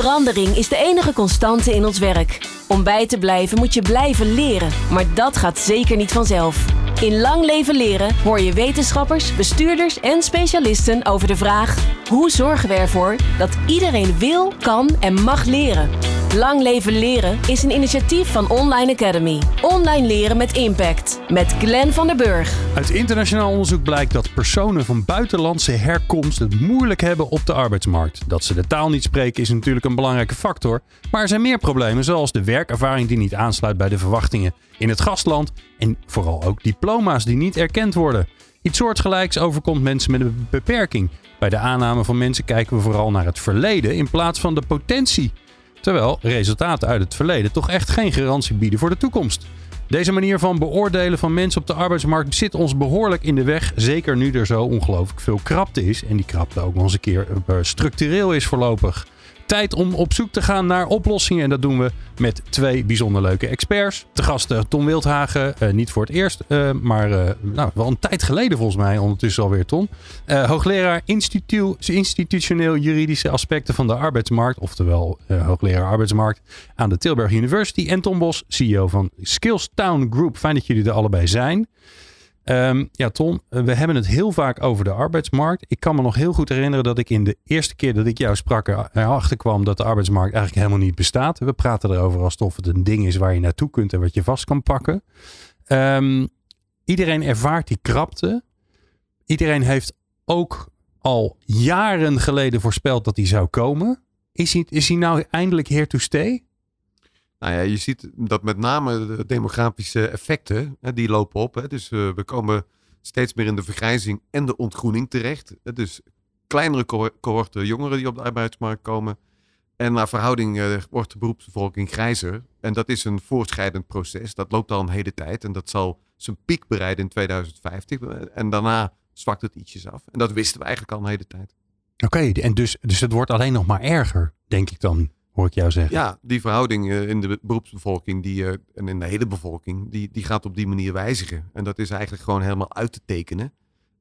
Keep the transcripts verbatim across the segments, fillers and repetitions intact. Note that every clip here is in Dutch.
Verandering is de enige constante in ons werk. Om bij te blijven moet je blijven leren, maar dat gaat zeker niet vanzelf. In Lang Leven Leren hoor je wetenschappers, bestuurders en specialisten over de vraag: hoe zorgen we ervoor dat iedereen wil, kan en mag leren? Lang Leven Leren is een initiatief van Online Academy. Online leren met impact. Met Glenn van der Burg. Uit internationaal onderzoek blijkt dat personen van buitenlandse herkomst het moeilijk hebben op de arbeidsmarkt. Dat ze de taal niet spreken is natuurlijk een belangrijke factor. Maar er zijn meer problemen, zoals de werkervaring die niet aansluit bij de verwachtingen in het gastland. En vooral ook diploma's die niet erkend worden. Iets soortgelijks overkomt mensen met een beperking. Bij de aanname van mensen kijken we vooral naar het verleden in plaats van de potentie. Terwijl resultaten uit het verleden toch echt geen garantie bieden voor de toekomst. Deze manier van beoordelen van mensen op de arbeidsmarkt zit ons behoorlijk in de weg. Zeker nu er zo ongelooflijk veel krapte is. En die krapte ook nog eens een keer structureel is voorlopig. Tijd om op zoek te gaan naar oplossingen. En dat doen we met twee bijzonder leuke experts. Te gast Ton Wilthagen, uh, niet voor het eerst, uh, maar uh, nou, wel een tijd geleden volgens mij ondertussen alweer, Ton. Uh, hoogleraar institu- institutioneel juridische aspecten van de arbeidsmarkt, oftewel uh, hoogleraar arbeidsmarkt aan de Tilburg University. En Tom Bos, C E O van Skills Town Group. Fijn dat jullie er allebei zijn. Um, ja, Tom, we hebben het heel vaak over de arbeidsmarkt. Ik kan me nog heel goed herinneren dat ik in de eerste keer dat ik jou sprak erachter kwam dat de arbeidsmarkt eigenlijk helemaal niet bestaat. We praten erover alsof het een ding is waar je naartoe kunt en wat je vast kan pakken. Um, iedereen ervaart die krapte. Iedereen heeft ook al jaren geleden voorspeld dat die zou komen. Is hij, is hij nou eindelijk here to stay? Nou ja, je ziet dat met name de demografische effecten, hè, die lopen op. Hè. Dus uh, we komen steeds meer in de vergrijzing en de ontgroening terecht. Dus kleinere co- cohorten jongeren die op de arbeidsmarkt komen. En naar verhouding uh, wordt de beroepsbevolking grijzer. En dat is een voortschrijdend proces. Dat loopt al een hele tijd. En dat zal zijn piek bereiden in tweeduizend vijftig. En daarna zwakt het ietsjes af. En dat wisten we eigenlijk al een hele tijd. Oké, okay, en dus, dus het wordt alleen nog maar erger, denk ik dan. Hoor ik jou zeggen. Ja, die verhouding uh, in de beroepsbevolking die, uh, en in de hele bevolking, die, die gaat op die manier wijzigen. En dat is eigenlijk gewoon helemaal uit te tekenen.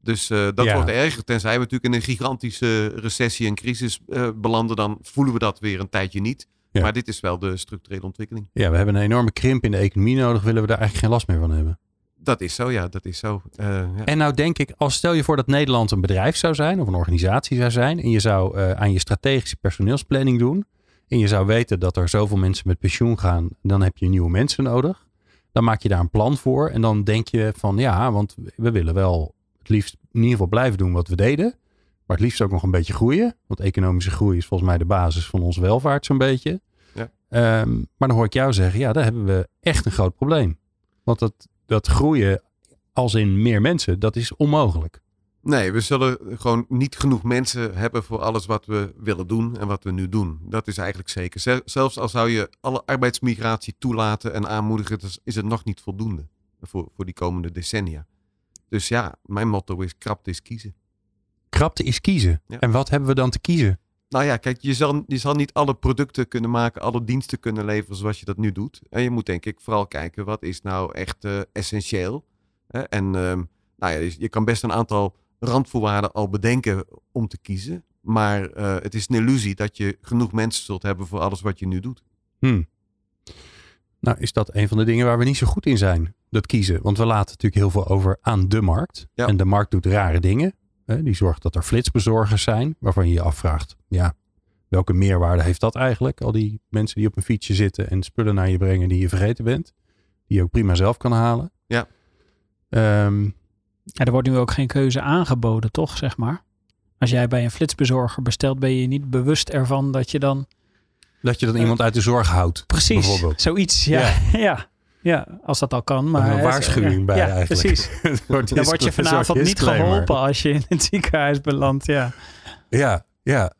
Dus uh, dat ja. wordt erger. Tenzij we natuurlijk in een gigantische recessie en crisis uh, belanden, dan voelen we dat weer een tijdje niet. Ja. Maar dit is wel de structurele ontwikkeling. Ja, we hebben een enorme krimp in de economie nodig. Willen we daar eigenlijk geen last meer van hebben? Dat is zo, ja. Dat is zo. Uh, ja. En nou denk ik, als stel je voor dat Nederland een bedrijf zou zijn of een organisatie zou zijn. En je zou uh, aan je strategische personeelsplanning doen. En je zou weten dat er zoveel mensen met pensioen gaan. Dan heb je nieuwe mensen nodig. Dan maak je daar een plan voor. En dan denk je van ja, want we willen wel het liefst in ieder geval blijven doen wat we deden. Maar het liefst ook nog een beetje groeien. Want economische groei is volgens mij de basis van onze welvaart zo'n beetje. Ja. Um, maar dan hoor ik jou zeggen, ja, daar hebben we echt een groot probleem. Want dat, dat groeien als in meer mensen, dat is onmogelijk. Nee, we zullen gewoon niet genoeg mensen hebben voor alles wat we willen doen en wat we nu doen. Dat is eigenlijk zeker. Zelfs al zou je alle arbeidsmigratie toelaten en aanmoedigen, is het nog niet voldoende voor, voor die komende decennia. Dus ja, mijn motto is krapte is kiezen. Krapte is kiezen? Ja. En wat hebben we dan te kiezen? Nou ja, kijk, je zal, je zal niet alle producten kunnen maken, alle diensten kunnen leveren zoals je dat nu doet. En je moet denk ik vooral kijken, wat is nou echt uh, essentieel? Uh, en uh, nou ja, je kan best een aantal randvoorwaarden al bedenken om te kiezen. Maar uh, het is een illusie dat je genoeg mensen zult hebben voor alles wat je nu doet. Hmm. Nou is dat een van de dingen waar we niet zo goed in zijn. Dat kiezen. Want we laten natuurlijk heel veel over aan de markt. Ja. En de markt doet rare dingen. Hè? Die zorgt dat er flitsbezorgers zijn. Waarvan je je afvraagt. Ja, welke meerwaarde heeft dat eigenlijk? Al die mensen die op een fietsje zitten. En spullen naar je brengen die je vergeten bent. Die je ook prima zelf kan halen. Ja. Um, Ja, er wordt nu ook geen keuze aangeboden, toch, zeg maar? Als jij bij een flitsbezorger bestelt, ben je niet bewust ervan dat je dan... Dat je dan uh, iemand uit de zorg houdt, precies, bijvoorbeeld. Zoiets, ja. Ja. ja. ja, als dat al kan. Maar een waarschuwing ja, bij ja, eigenlijk. Precies. Dan is, word je vanavond niet geholpen als je in het ziekenhuis belandt, ja. Ja, ja.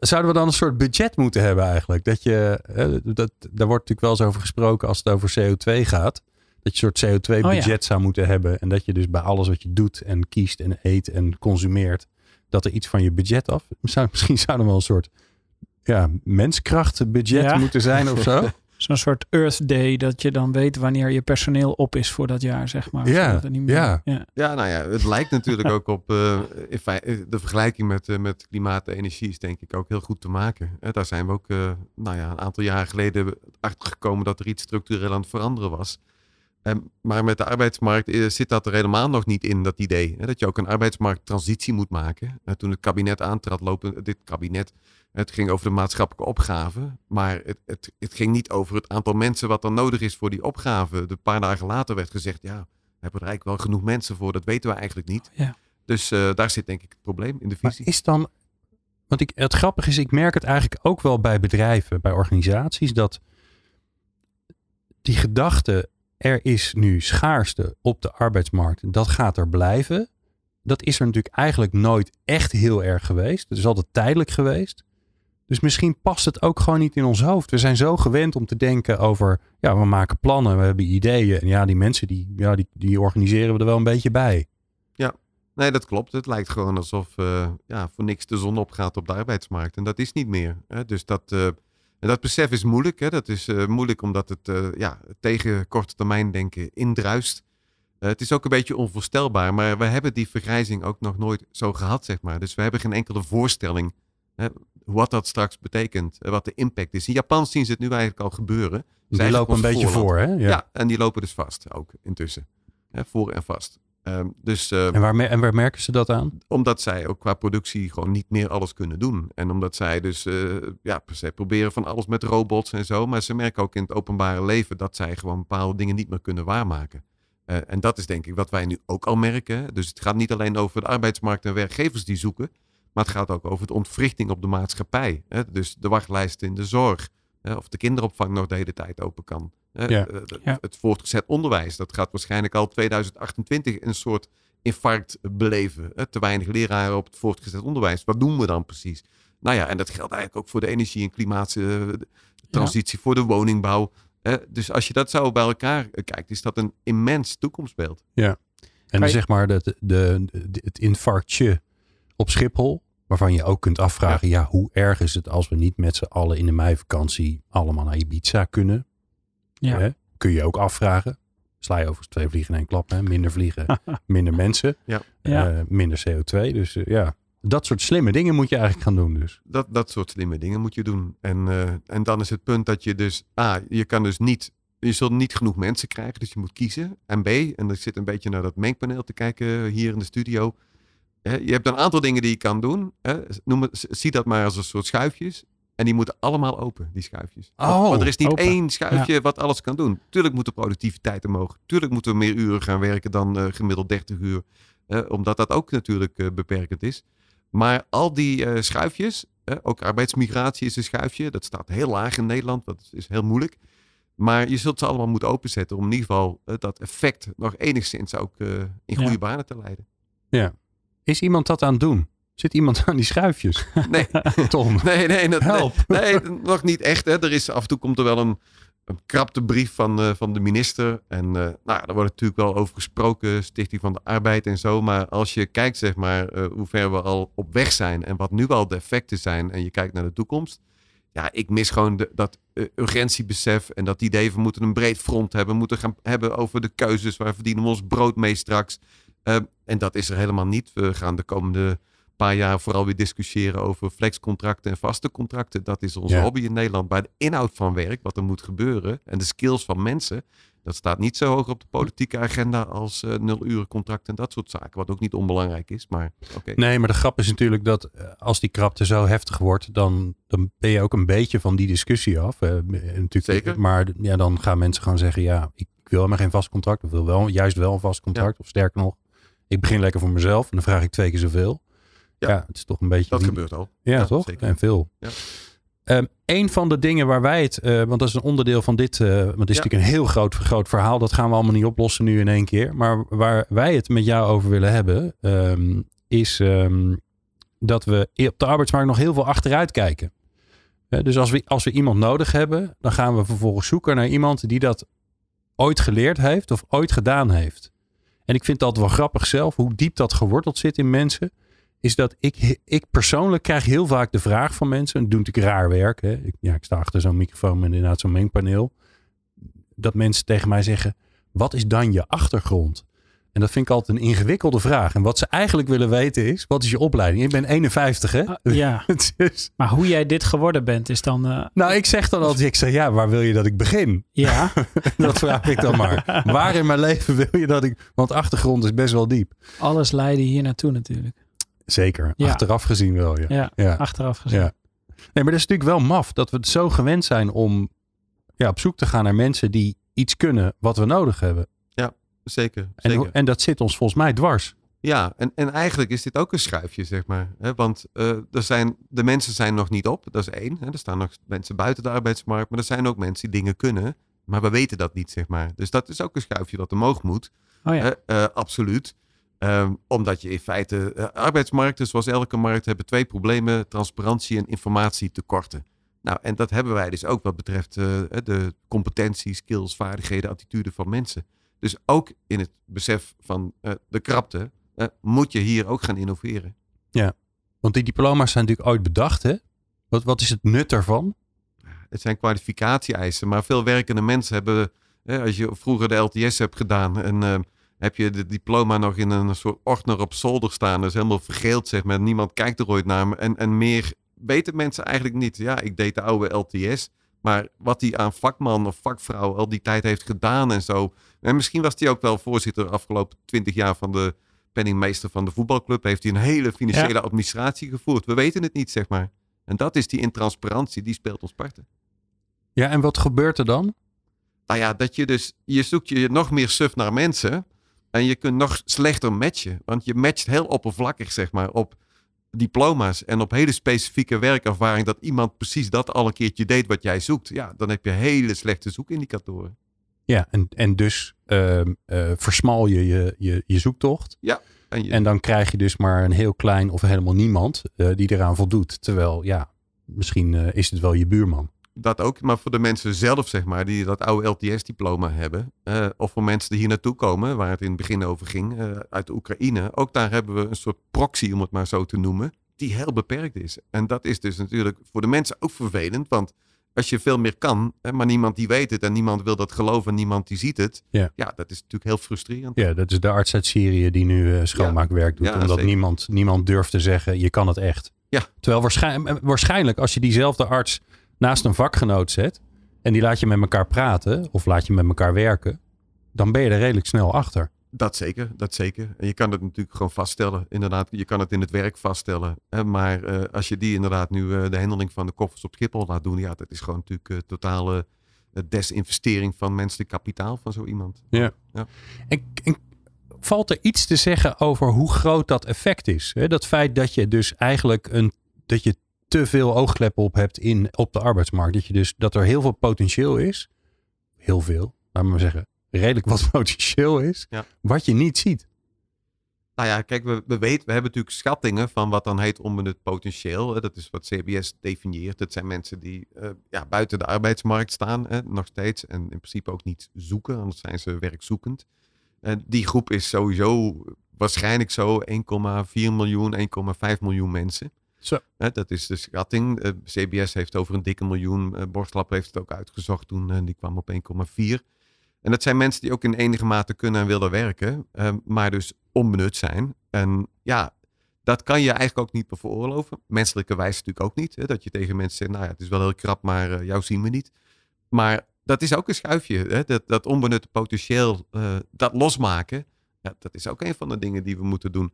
Zouden we dan een soort budget moeten hebben eigenlijk? Dat je, dat, daar wordt natuurlijk wel eens over gesproken als het over C O twee gaat. Dat je een soort C O twee budget oh, ja. zou moeten hebben. En dat je dus bij alles wat je doet en kiest en eet en consumeert. Dat er iets van je budget af. Zou, misschien zou er wel een soort ja, menskrachtbudget ja. moeten zijn of zo. zo'n soort Earth Day, dat je dan weet wanneer je personeel op is voor dat jaar, zeg maar. Ja, niet meer, ja. Ja. ja nou ja, het lijkt natuurlijk ook op, uh, de vergelijking met, uh, met klimaat en energie is denk ik ook heel goed te maken. Uh, daar zijn we ook uh, nou ja, een aantal jaren geleden achtergekomen dat er iets structureel aan het veranderen was. Um, maar met de arbeidsmarkt uh, zit dat er helemaal nog niet in, dat idee. Hè, dat je ook een arbeidsmarkttransitie moet maken. Uh, toen het kabinet aantrad, lopen, dit kabinet, het ging over de maatschappelijke opgave. Maar het, het, het ging niet over het aantal mensen wat dan nodig is voor die opgave. De paar dagen later werd gezegd, ja, we hebben er eigenlijk wel genoeg mensen voor. Dat weten we eigenlijk niet. Ja. Dus uh, daar zit denk ik het probleem in de visie. Maar is dan, want ik, het grappige is, ik merk het eigenlijk ook wel bij bedrijven, bij organisaties, dat die gedachte, er is nu schaarste op de arbeidsmarkt, dat gaat er blijven. Dat is er natuurlijk eigenlijk nooit echt heel erg geweest. Het is altijd tijdelijk geweest. Dus misschien past het ook gewoon niet in ons hoofd. We zijn zo gewend om te denken over, ja, we maken plannen, we hebben ideeën. En ja, die mensen, die, ja, die, die organiseren we er wel een beetje bij. Ja, nee, dat klopt. Het lijkt gewoon alsof uh, ja, voor niks de zon opgaat op de arbeidsmarkt. En dat is niet meer. Hè? Dus dat... Uh, En dat besef is moeilijk. Hè? Dat is uh, moeilijk omdat het uh, ja, tegen korte termijn denken indruist. Uh, het is ook een beetje onvoorstelbaar. Maar we hebben die vergrijzing ook nog nooit zo gehad, zeg maar. Dus we hebben geen enkele voorstelling hè, wat dat straks betekent. Uh, wat de impact is. In Japan zien ze het nu eigenlijk al gebeuren. Dus die lopen een beetje voorland voor, hè? Ja. ja, en die lopen dus vast ook intussen. Hè, voor en vast. Um, dus, um, en, waar me- en waar merken ze dat aan? Omdat zij ook qua productie gewoon niet meer alles kunnen doen. En omdat zij dus, uh, ja, zij proberen van alles met robots en zo. Maar ze merken ook in het openbare leven dat zij gewoon bepaalde dingen niet meer kunnen waarmaken. Uh, en dat is denk ik wat wij nu ook al merken. Dus het gaat niet alleen over de arbeidsmarkt en werkgevers die zoeken. Maar het gaat ook over de ontwrichting op de maatschappij. Hè? Dus de wachtlijsten in de zorg. Hè? Of de kinderopvang nog de hele tijd open kan. Uh, ja. Uh, ja. Het voortgezet onderwijs, dat gaat waarschijnlijk al tweeduizend achtentwintig een soort infarct beleven. Uh, te weinig leraren op het voortgezet onderwijs. Wat doen we dan precies? Nou ja, en dat geldt eigenlijk ook voor de energie- en klimaattransitie, uh, voor de woningbouw. Uh, dus als je dat zo bij elkaar kijkt, is dat een immens toekomstbeeld. Ja, en je... zeg maar dat de, de, de, het infarctje op Schiphol, waarvan je ook kunt afvragen, ja. ja, hoe erg is het als we niet met z'n allen in de meivakantie allemaal naar Ibiza kunnen? Ja. Hè? Kun je ook afvragen. Sla je overigens twee vliegen in één klap. Hè? Minder vliegen, minder mensen. Ja. Ja. Uh, minder C O twee. Dus uh, ja, dat soort slimme dingen moet je eigenlijk gaan doen. Dus. Dat, dat soort slimme dingen moet je doen. En, uh, en dan is het punt dat je dus... A, je kan dus niet... Je zult niet genoeg mensen krijgen, dus je moet kiezen. En B, en ik zit een beetje naar dat mengpaneel te kijken hier in de studio. Uh, je hebt een aantal dingen die je kan doen. Uh, noem het, zie dat maar als een soort schuifjes. En die moeten allemaal open, die schuifjes. Oh, want er is niet open. één schuifje ja. wat alles kan doen. Tuurlijk moet de productiviteit omhoog. Tuurlijk moeten we meer uren gaan werken dan uh, gemiddeld dertig uur. Uh, omdat dat ook natuurlijk uh, beperkend is. Maar al die uh, schuifjes, uh, ook arbeidsmigratie is een schuifje. Dat staat heel laag in Nederland, dat is heel moeilijk. Maar je zult ze allemaal moeten openzetten om in ieder geval uh, dat effect nog enigszins ook uh, in goede ja. banen te leiden. Ja. Is iemand dat aan het doen? Zit iemand aan die schuifjes? Nee, Tom. Nee, nee, dat, Help. nee, nee nog niet echt. Hè. Er is, af en toe komt er wel een, een krapte brief van, uh, van de minister. En uh, nou, daar wordt natuurlijk wel over gesproken. Stichting van de Arbeid en zo. Maar als je kijkt zeg maar, uh, hoe ver we al op weg zijn. En wat nu al de effecten zijn. En je kijkt naar de toekomst. Ja, ik mis gewoon de, dat uh, urgentiebesef. En dat idee, we moeten een breed front hebben. We moeten gaan hebben over de keuzes. Waar verdienen we ons brood mee straks? Uh, en dat is er helemaal niet. We gaan de komende... paar jaar vooral weer discussiëren over flexcontracten en vaste contracten. Dat is onze ja. hobby in Nederland. Maar de inhoud van werk, wat er moet gebeuren en de skills van mensen, dat staat niet zo hoog op de politieke agenda als uh, nuluren contracten en dat soort zaken. Wat ook niet onbelangrijk is, maar oké. Nee, maar de grap is natuurlijk dat als die krapte zo heftig wordt, dan, dan ben je ook een beetje van die discussie af. Uh, natuurlijk, Zeker. Maar ja, dan gaan mensen gewoon zeggen, ja, ik wil helemaal geen vast contract. Of wil wel, juist wel een vast contract. Ja. Of sterker nog, ik begin lekker voor mezelf en dan vraag ik twee keer zoveel. Ja, ja, het is toch een beetje... Dat gebeurt al. Ja, ja toch? Zeker. En veel. Ja. Um, een van de dingen waar wij het... Uh, want dat is een onderdeel van dit... Uh, want het is ja. natuurlijk een heel groot, groot verhaal. Dat gaan we allemaal niet oplossen nu in één keer. Maar waar wij het met jou over willen hebben... Um, is um, dat we op de arbeidsmarkt nog heel veel achteruit kijken. Uh, dus als we, als we iemand nodig hebben... dan gaan we vervolgens zoeken naar iemand... die dat ooit geleerd heeft of ooit gedaan heeft. En ik vind dat wel grappig zelf... hoe diep dat geworteld zit in mensen... is dat ik, ik persoonlijk krijg heel vaak de vraag van mensen, en doe ik raar werk. Hè? Ik, ja, ik sta achter zo'n microfoon en inderdaad zo'n mengpaneel. Dat mensen tegen mij zeggen, wat is dan je achtergrond? En dat vind ik altijd een ingewikkelde vraag. En wat ze eigenlijk willen weten is, wat is je opleiding? Ik ben eenenvijftig, hè? Uh, ja. Dus... Maar hoe jij dit geworden bent is dan... Uh... Nou, ik zeg dan altijd, ik zeg, ja, waar wil je dat ik begin? Ja. Dat vraag ik dan maar. Waar in mijn leven wil je dat ik... Want achtergrond is best wel diep. Alles leidde hier naartoe natuurlijk. Zeker. Ja. Achteraf gezien wel, ja. Ja, ja. Achteraf gezien. Ja. Nee, maar dat is natuurlijk wel maf dat we het zo gewend zijn om ja, op zoek te gaan naar mensen die iets kunnen wat we nodig hebben. Zeker, zeker. En, en dat zit ons volgens mij dwars. Ja, en, en eigenlijk is dit ook een schuifje, zeg maar. Hè? Want uh, er zijn, de mensen zijn nog niet op, dat is één. Hè? Er staan nog mensen buiten de arbeidsmarkt. Maar er zijn ook mensen die dingen kunnen, maar we weten dat niet, zeg maar. Dus dat is ook een schuifje dat omhoog moet. Oh ja. Hè? Uh, absoluut. Um, omdat je in feite uh, arbeidsmarkten, zoals elke markt, hebben twee problemen. Transparantie en informatietekorten. Nou, en dat hebben wij dus ook wat betreft uh, de competenties, skills, vaardigheden, attitude van mensen. Dus ook in het besef van uh, de krapte uh, moet je hier ook gaan innoveren. Ja, want die diploma's zijn natuurlijk ooit bedacht, hè? Wat, wat is het nut daarvan? Het zijn kwalificatie-eisen, maar veel werkende mensen hebben... Uh, als je vroeger de L T S hebt gedaan en uh, heb je de diploma nog in een soort ordner op zolder staan. Dus helemaal vergeeld, zeg maar. Niemand kijkt er ooit naar. En, en meer weten mensen eigenlijk niet. Ja, ik deed de oude L T S... Maar wat hij aan vakman of vakvrouw al die tijd heeft gedaan en zo. En misschien was hij ook wel voorzitter de afgelopen twintig jaar van de penningmeester van de voetbalclub. Heeft hij een hele financiële ja. administratie gevoerd. We weten het niet, zeg maar. En dat is die intransparantie, die speelt ons parten. Ja, en wat gebeurt er dan? Nou ja, dat je dus, je zoekt je nog meer suf naar mensen. En je kunt nog slechter matchen. Want je matcht heel oppervlakkig, zeg maar, op... diploma's en op hele specifieke werkervaring dat iemand precies dat al een keertje deed wat jij zoekt, ja, dan heb je hele slechte zoekindicatoren. Ja, en, en dus uh, uh, versmal je je, je je zoektocht. Ja. En, je... en dan krijg je dus maar een heel klein of helemaal niemand uh, die eraan voldoet. Terwijl, ja, misschien uh, is het wel je buurman. Dat ook, maar voor de mensen zelf, zeg maar, die dat oude L T S-diploma hebben. Uh, of voor mensen die hier naartoe komen, waar het in het begin over ging, uh, uit de Oekraïne. Ook daar hebben we een soort proxy, om het maar zo te noemen, die heel beperkt is. En dat is dus natuurlijk voor de mensen ook vervelend. Want als je veel meer kan, hè, maar niemand die weet het en niemand wil dat geloven en niemand die ziet het. Ja, ja, dat is natuurlijk heel frustrerend. Ja, dat is de arts uit Syrië die nu uh, schoonmaakwerk doet. Ja, ja, omdat niemand, niemand durft te zeggen, je kan het echt. Ja. Terwijl waarschijnlijk, waarschijnlijk als je diezelfde arts... naast een vakgenoot zet en die laat je met elkaar praten of laat je met elkaar werken, dan ben je er redelijk snel achter. Dat zeker, dat zeker. En je kan het natuurlijk gewoon vaststellen. Inderdaad, je kan het in het werk vaststellen. Maar uh, als je die inderdaad nu uh, de hendeling van de koffers op Schiphol laat doen, ja, dat is gewoon natuurlijk uh, totale uh, desinvestering van menselijk kapitaal van zo iemand. Ja. Ja. En, en valt er iets te zeggen over hoe groot dat effect is? Hè? Dat feit dat je dus eigenlijk een, dat je te veel oogkleppen op hebt in, op de arbeidsmarkt. Dat je dus dat er heel veel potentieel is. Heel veel. Laten we maar zeggen. Redelijk wat potentieel is. Ja. Wat je niet ziet. Nou ja, kijk, we, we weten, we hebben natuurlijk schattingen van wat dan heet onbenut potentieel. Dat is wat C B S definieert. Dat zijn mensen die uh, ja, buiten de arbeidsmarkt staan. Hè, nog steeds. En in principe ook niet zoeken. Anders zijn ze werkzoekend. En die groep is sowieso waarschijnlijk zo één komma vier miljoen, één komma vijf miljoen mensen. Zo. Dat is de schatting. C B S heeft over een dikke miljoen. Borstlap heeft het ook uitgezocht toen. En die kwam op één komma vier. En dat zijn mensen die ook in enige mate kunnen en willen werken. Maar dus onbenut zijn. En ja, dat kan je eigenlijk ook niet meer veroorloven. Menselijke wijze natuurlijk ook niet. Dat je tegen mensen zegt, nou ja, het is wel heel krap, maar jou zien we niet. Maar dat is ook een schuifje. Dat, dat onbenutte potentieel, dat losmaken. Dat is ook een van de dingen die we moeten doen.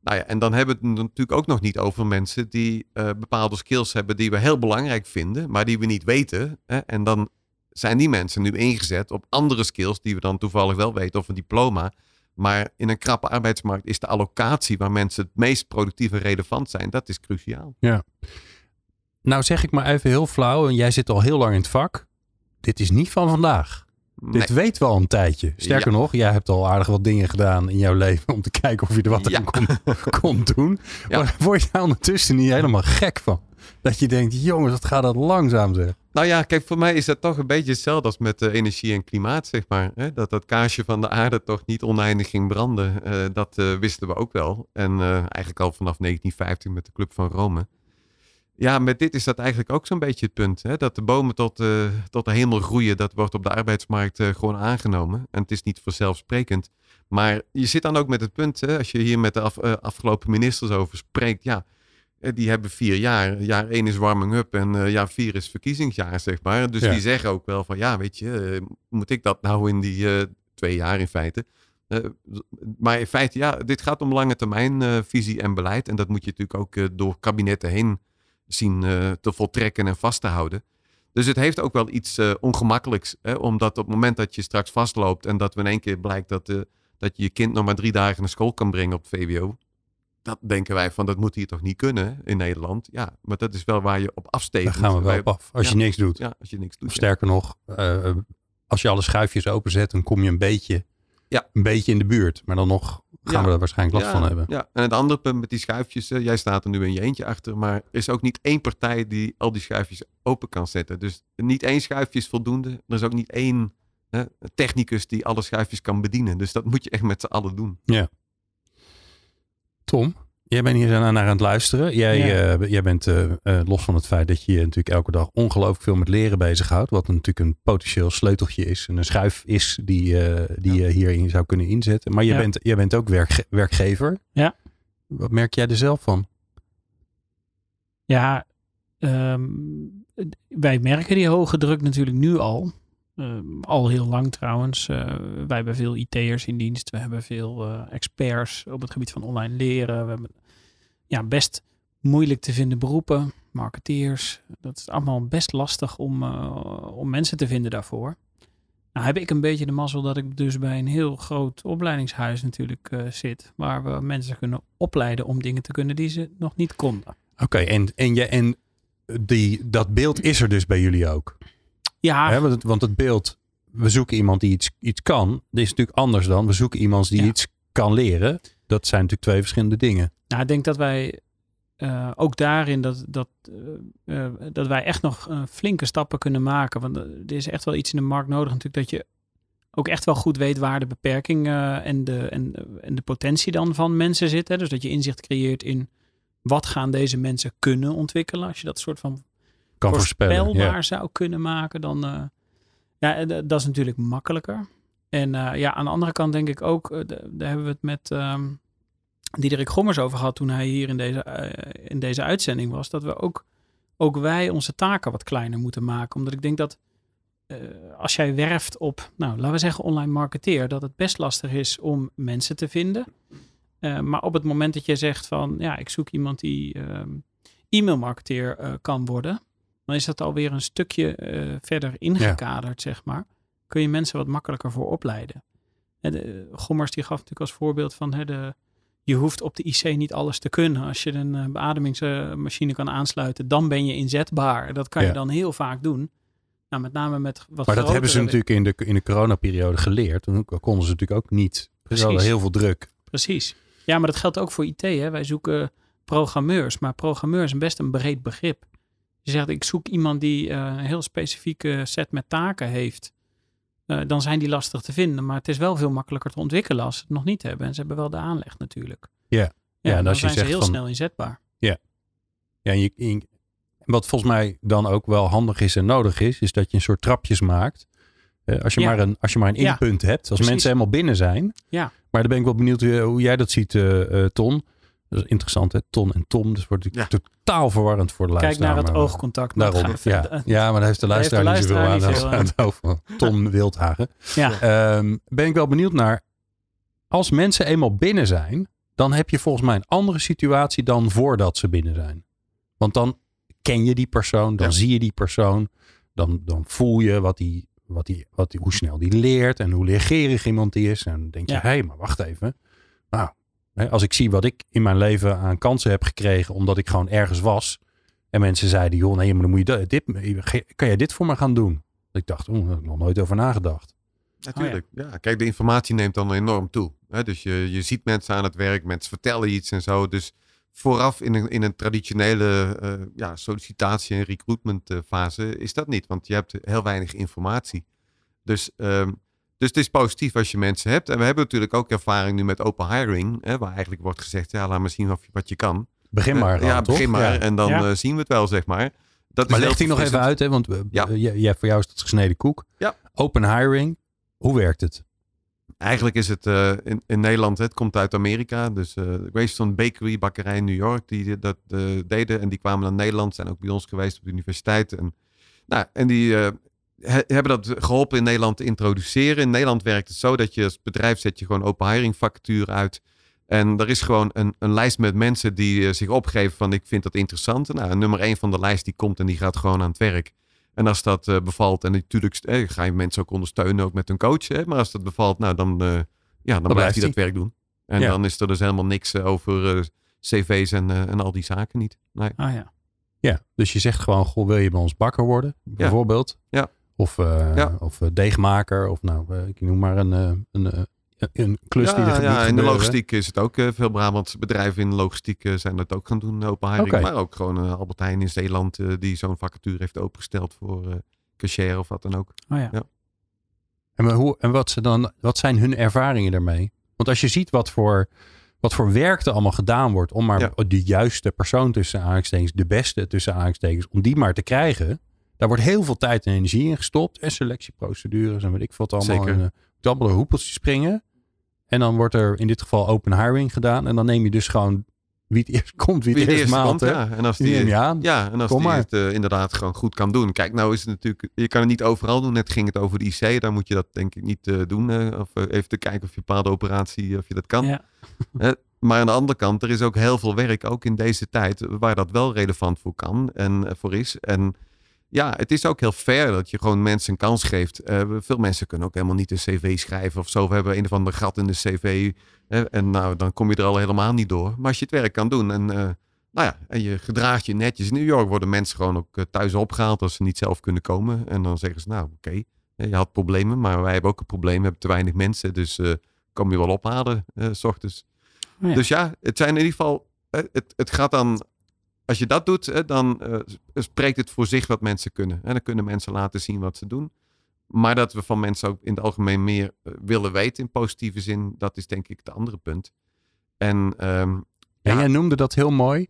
Nou ja, en dan hebben we het natuurlijk ook nog niet over mensen die uh, bepaalde skills hebben die we heel belangrijk vinden, maar die we niet weten. Hè? En dan zijn die mensen nu ingezet op andere skills die we dan toevallig wel weten of een diploma. Maar in een krappe arbeidsmarkt is de allocatie waar mensen het meest productief en relevant zijn, dat is cruciaal. Ja. Nou zeg ik maar even heel flauw, en jij zit al heel lang in het vak. Dit is niet van vandaag. Nee. Dit weet wel een tijdje. Sterker ja. nog, jij hebt al aardig wat dingen gedaan in jouw leven om te kijken of je er wat ja. aan kon, kon doen. Ja. Maar daar word je daar ondertussen niet helemaal gek van. Dat je denkt, jongens, dat gaat dat langzaam zeg. Nou ja, kijk, voor mij is dat toch een beetje hetzelfde als met uh, energie en klimaat, zeg maar. Hè? Dat dat kaarsje van de aarde toch niet oneindig ging branden. Uh, dat uh, wisten we ook wel. En uh, eigenlijk al vanaf negentien vijftien met de Club van Rome. Ja, met dit is dat eigenlijk ook zo'n beetje het punt. Hè? Dat de bomen tot, uh, tot de hemel groeien, dat wordt op de arbeidsmarkt uh, gewoon aangenomen. En het is niet vanzelfsprekend. Maar je zit dan ook met het punt, hè? Als je hier met de af, uh, afgelopen ministers over spreekt, ja... Die hebben vier jaar. Jaar één is warming-up en uh, jaar vier is verkiezingsjaar, zeg maar. Dus ja. Die zeggen ook wel van, ja, weet je, uh, moet ik dat nou in die uh, twee jaar in feite? Uh, maar in feite, ja, dit gaat om lange termijn uh, visie en beleid. En dat moet je natuurlijk ook uh, door kabinetten heen zien uh, te voltrekken en vast te houden. Dus het heeft ook wel iets uh, ongemakkelijks. Hè? Omdat op het moment dat je straks vastloopt en dat we in één keer blijkt dat, uh, dat je je kind nog maar drie dagen naar school kan brengen op V W O... Dat denken wij van, dat moet hier toch niet kunnen in Nederland. Ja, maar dat is wel waar je op afsteekt. Daar gaan we wel op af, als ja, je niks doet. Ja, als je niks doet. Of sterker ja. nog, uh, als je alle schuifjes openzet, dan kom je een beetje, ja. een beetje in de buurt. Maar dan nog gaan ja. we daar waarschijnlijk last ja. van hebben. Ja, en het andere punt met die schuifjes, uh, jij staat er nu in je eentje achter. Maar er is ook niet één partij die al die schuifjes open kan zetten. Dus niet één schuifje is voldoende. Er is ook niet één uh, technicus die alle schuifjes kan bedienen. Dus dat moet je echt met z'n allen doen. Ja. Tom, jij bent hier naar aan het luisteren. Jij, ja. uh, jij bent, uh, uh, los van het feit dat je je natuurlijk elke dag ongelooflijk veel met leren bezighoudt. Wat natuurlijk een potentieel sleuteltje is. En een schuif is die, uh, die ja. je hierin zou kunnen inzetten. Maar jij, ja. bent, jij bent ook werkge- werkgever. Ja. Wat merk jij er zelf van? Ja, um, wij merken die hoge druk natuurlijk nu al. Um, al heel lang trouwens. Uh, wij hebben veel I T'ers in dienst. We hebben veel uh, experts op het gebied van online leren. We hebben ja, best moeilijk te vinden beroepen. Marketeers. Dat is allemaal best lastig om, uh, om mensen te vinden daarvoor. Nou heb ik een beetje de mazzel dat ik dus bij een heel groot opleidingshuis natuurlijk uh, zit. Waar we mensen kunnen opleiden om dingen te kunnen die ze nog niet konden. Oké, okay, en, en, en die, dat beeld is er dus bij jullie ook? Ja. He, want, het, want het beeld, we zoeken iemand die iets, iets kan, dat is natuurlijk anders dan we zoeken iemand die ja. iets kan leren. Dat zijn natuurlijk twee verschillende dingen. Nou, ik denk dat wij uh, ook daarin dat, dat, uh, dat wij echt nog uh, flinke stappen kunnen maken. Want er is echt wel iets in de markt nodig natuurlijk, dat je ook echt wel goed weet waar de beperkingen uh, en, de, en, en de potentie dan van mensen zit. Hè? Dus dat je inzicht creëert in wat gaan deze mensen kunnen ontwikkelen. Als je dat soort van... kan voorspelbaar ja. zou kunnen maken, dan uh, ja, d- dat is natuurlijk makkelijker. En uh, ja, aan de andere kant denk ik ook, uh, d- daar hebben we het met um, Diederik Gommers over gehad toen hij hier in deze, uh, in deze uitzending was, dat we ook, ook wij onze taken wat kleiner moeten maken. Omdat ik denk dat uh, als jij werft op, nou laten we zeggen online marketeer, dat het best lastig is om mensen te vinden. Uh, maar op het moment dat je zegt van, ja, ik zoek iemand die uh, e-mailmarketeer uh, kan worden, dan is dat alweer een stukje uh, verder ingekaderd, ja. zeg maar. Kun je mensen wat makkelijker voor opleiden. En de, Gommers die gaf natuurlijk als voorbeeld van... Hè, de, je hoeft op de I C niet alles te kunnen. Als je een uh, beademingsmachine kan aansluiten, dan ben je inzetbaar. Dat kan ja. je dan heel vaak doen. Nou, met name met wat maar grotere... dat hebben ze natuurlijk in de, in de coronaperiode geleerd. Toen konden ze natuurlijk ook niet. Precies. Ze hadden heel veel druk. Precies. Ja, maar dat geldt ook voor I T. Hè. Wij zoeken programmeurs. Maar programmeurs is best een breed begrip. Je zegt, ik zoek iemand die uh, een heel specifieke set met taken heeft. Uh, dan zijn die lastig te vinden. Maar het is wel veel makkelijker te ontwikkelen als ze het nog niet hebben. En ze hebben wel de aanleg natuurlijk. Yeah. Ja, ja en dan, dan als je zijn zegt ze heel van, snel inzetbaar. Yeah. Ja, en je, in, wat volgens mij dan ook wel handig is en nodig is, is dat je een soort trapjes maakt. Uh, als, je ja. maar een, als je maar een inpunt ja. hebt. Als Precies. mensen helemaal binnen zijn. Ja. Maar dan ben ik wel benieuwd hoe, hoe jij dat ziet, uh, uh, Ton. Dat is interessant, hè? Ton en Tom. Dus wordt natuurlijk ja. totaal verwarrend voor de luisteraar. Kijk naar het maar, oogcontact. Daarom, ja. ja, maar daar heeft de luisteraar, heeft de luisteraar niet zoveel aan. aan over Ton Wilthagen. Ja. Um, ben ik wel benieuwd naar... Als mensen eenmaal binnen zijn... dan heb je volgens mij een andere situatie dan voordat ze binnen zijn. Want dan ken je die persoon. Dan ja. zie je die persoon. Dan, dan voel je wat die, wat die, wat die, hoe snel die leert. En hoe leergerig iemand die is. En dan denk je, ja. hé, hey, maar wacht even. Nou... Als ik zie wat ik in mijn leven aan kansen heb gekregen. Omdat ik gewoon ergens was. En mensen zeiden, joh, nee, maar dan moet je dit, kan jij dit voor me gaan doen? Ik dacht, oh, daar heb ik nog nooit over nagedacht. Natuurlijk. Ja, oh, ja. ja, kijk, de informatie neemt dan enorm toe. Hè? Dus je, je ziet mensen aan het werk. Mensen vertellen iets en zo. Dus vooraf in een, in een traditionele uh, ja, sollicitatie- en recruitmentfase is dat niet. Want je hebt heel weinig informatie. Dus, um, dus het is positief als je mensen hebt. En we hebben natuurlijk ook ervaring nu met open hiring. Hè, waar eigenlijk wordt gezegd, ja, laat maar zien of je, wat je kan. Begin maar. Uh, ja, toch? begin maar. Ja. En dan ja. uh, zien we het wel, zeg maar. Dat maar leg die nog even uit, hè? Want uh, ja. uh, ja, voor jou is dat gesneden koek. Ja. Open hiring, hoe werkt het? Eigenlijk is het uh, in, in Nederland, het komt uit Amerika. Dus uh, Greyston Bakery, bakkerij in New York, die dat uh, deden. En die kwamen naar Nederland, zijn ook bij ons geweest op de universiteit. En, nou, en die uh, he, hebben dat geholpen in Nederland te introduceren. In Nederland werkt het zo dat je als bedrijf zet je gewoon open hiring vacature uit. En er is gewoon een, een lijst met mensen die uh, zich opgeven van ik vind dat interessant. Nou, nummer één van de lijst die komt en die gaat gewoon aan het werk. En als dat uh, bevalt, en natuurlijk eh, ga je mensen ook ondersteunen, ook met een coach. Hè? Maar als dat bevalt, nou, dan, uh, ja, dan, dan blijft, blijft hij dat werk doen. En ja. dan is er dus helemaal niks uh, over uh, cv's en, uh, en al die zaken niet. Nee. Ah, ja. ja, dus je zegt gewoon, goh, wil je bij ons bakker worden? Bijvoorbeeld. Ja. Ja. Of, uh, ja. of uh, deegmaker. Of nou, uh, ik noem maar een, uh, een, uh, een klus ja, die er gaat ja, gebeuren. In de logistiek is het ook. Uh, veel Brabantse bedrijven in de logistiek uh, zijn dat ook gaan doen. Open hiring. Okay. Maar ook gewoon uh, Albert Heijn in Zeeland uh, die zo'n vacature heeft opengesteld voor uh, cashier of wat dan ook. Oh ja. Ja. En, maar hoe, en wat, ze dan, wat zijn hun ervaringen daarmee? Want als je ziet wat voor, wat voor werk er allemaal gedaan wordt om maar ja. de juiste persoon tussen aanhalingstekens, de beste tussen aanhalingstekens, om die maar te krijgen. Daar wordt heel veel tijd en energie in gestopt. En selectieprocedures en weet ik wat allemaal. Zeker. En, uh, dabbelen hoepeltjes springen. En dan wordt er in dit geval open hiring gedaan. En dan neem je dus gewoon wie het eerst komt, wie het, wie het eerst maalt. Ja. En als die, die, ja, ja, en als die het uh, inderdaad gewoon goed kan doen. Kijk, nou is het natuurlijk, je kan het niet overal doen. Net ging het over de I C, daar moet je dat denk ik niet uh, doen. Uh, of uh, even te kijken of je bepaalde operatie, of je dat kan. Ja. Uh, maar aan de andere kant, er is ook heel veel werk, ook in deze tijd, waar dat wel relevant voor kan en uh, voor is. En ja, het is ook heel fair dat je gewoon mensen een kans geeft. Uh, veel mensen kunnen ook helemaal niet een cv schrijven of zo. We hebben een of andere gat in de cv. Uh, en nou, dan kom je er al helemaal niet door. Maar als je het werk kan doen en, uh, nou ja, en je gedraagt je netjes. In New York worden mensen gewoon ook uh, thuis opgehaald als ze niet zelf kunnen komen. En dan zeggen ze, nou oké, okay, uh, je had problemen. Maar wij hebben ook een probleem, we hebben te weinig mensen. Dus uh, kom je wel ophalen, uh, 's ochtends. Ja. Dus ja, het zijn in ieder geval, uh, het, het gaat dan... Als je dat doet, dan uh, spreekt het voor zich wat mensen kunnen. En dan kunnen mensen laten zien wat ze doen. Maar dat we van mensen ook in het algemeen meer willen weten in positieve zin. Dat is denk ik het andere punt. En, um, ja. en jij noemde dat heel mooi.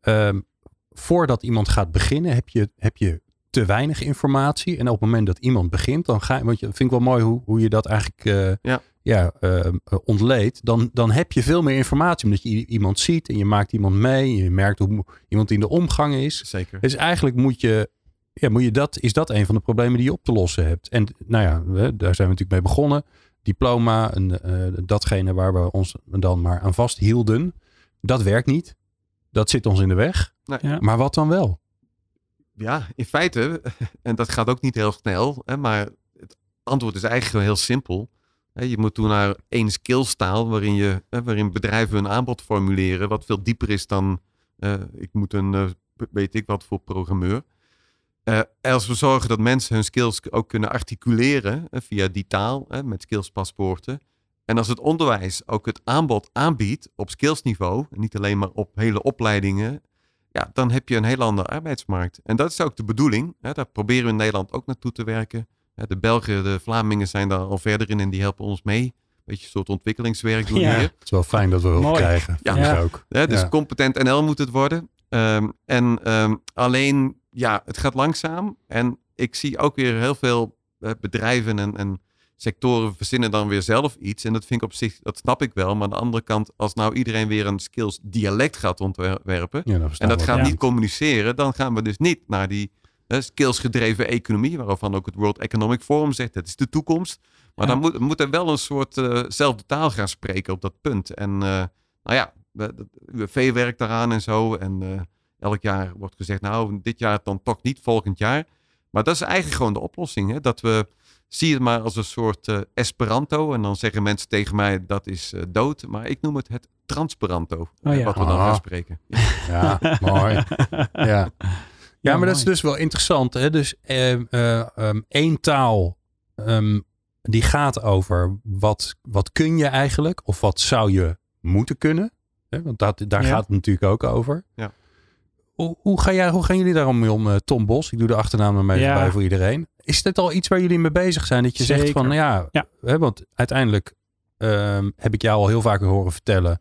Um, voordat iemand gaat beginnen heb je, heb je te weinig informatie. En op het moment dat iemand begint, dan ga je... Want vind ik wel mooi hoe, hoe je dat eigenlijk... Uh, ja. ja, uh, ontleed, dan, dan heb je veel meer informatie. Omdat je iemand ziet en je maakt iemand mee. En je merkt hoe iemand in de omgang is. Zeker. Dus eigenlijk moet je, ja, moet je dat, is dat een van de problemen die je op te lossen hebt. En nou ja, we, daar zijn we natuurlijk mee begonnen. Diploma, en, uh, datgene waar we ons dan maar aan vasthielden. Dat werkt niet. Dat zit ons in de weg. Nee. Ja. Maar wat dan wel? Ja, in feite, en dat gaat ook niet heel snel. Hè, maar het antwoord is eigenlijk heel simpel. Je moet toe naar één skillstaal waarin, je, waarin bedrijven hun aanbod formuleren. Wat veel dieper is dan, uh, ik moet een, uh, weet ik wat voor programmeur. Uh, als we zorgen dat mensen hun skills ook kunnen articuleren uh, via die taal, uh, met skillspaspoorten. En als het onderwijs ook het aanbod aanbiedt op skillsniveau, niet alleen maar op hele opleidingen. Ja, dan heb je een heel andere arbeidsmarkt. En dat is ook de bedoeling. Uh, daar proberen we in Nederland ook naartoe te werken. De Belgen, de Vlamingen zijn daar al verder in en die helpen ons mee. Een beetje een soort ontwikkelingswerk doen ja. hier. Het is wel fijn dat we hulp krijgen. Ja, ja. Ook. Ja, dus ja. Competent N L moet het worden. Um, en um, alleen, ja, het gaat langzaam. En ik zie ook weer heel veel uh, bedrijven en, en sectoren verzinnen dan weer zelf iets. En dat vind ik op zich, dat snap ik wel. Maar aan de andere kant, als nou iedereen weer een skills dialect gaat ontwerpen. Ja, dat en dat gaat niet communiceren. Dan gaan we dus niet naar die... skills-gedreven economie, waarvan ook het World Economic Forum zegt, dat is de toekomst. Maar ja. dan moet, moet er wel een soort uh, zelfde taal gaan spreken op dat punt. En uh, nou ja, de U W V werkt daaraan en zo. En uh, elk jaar wordt gezegd, nou, dit jaar dan toch niet, volgend jaar. Maar dat is eigenlijk gewoon de oplossing. Hè? Dat we, zie het maar als een soort uh, Esperanto. En dan zeggen mensen tegen mij, dat is uh, dood. Maar ik noem het het Transparanto, oh, ja. wat we oh. dan gaan spreken. Ja, ja mooi. Ja. Ja, maar oh, dat is dus wel interessant. Hè? Dus eh, uh, um, één taal um, die gaat over wat, wat kun je eigenlijk? Of wat zou je moeten kunnen? Hè? Want dat, daar ja. gaat het natuurlijk ook over. Ja. Hoe, hoe, ga jij, hoe gaan jullie daarom mee om, uh, Tom Bos? Ik doe de achternaam er maar ja. bij voor iedereen. Is dit al iets waar jullie mee bezig zijn? Dat je Zeker. zegt van, nou ja, ja. Hè, want uiteindelijk um, heb ik jou al heel vaak horen vertellen.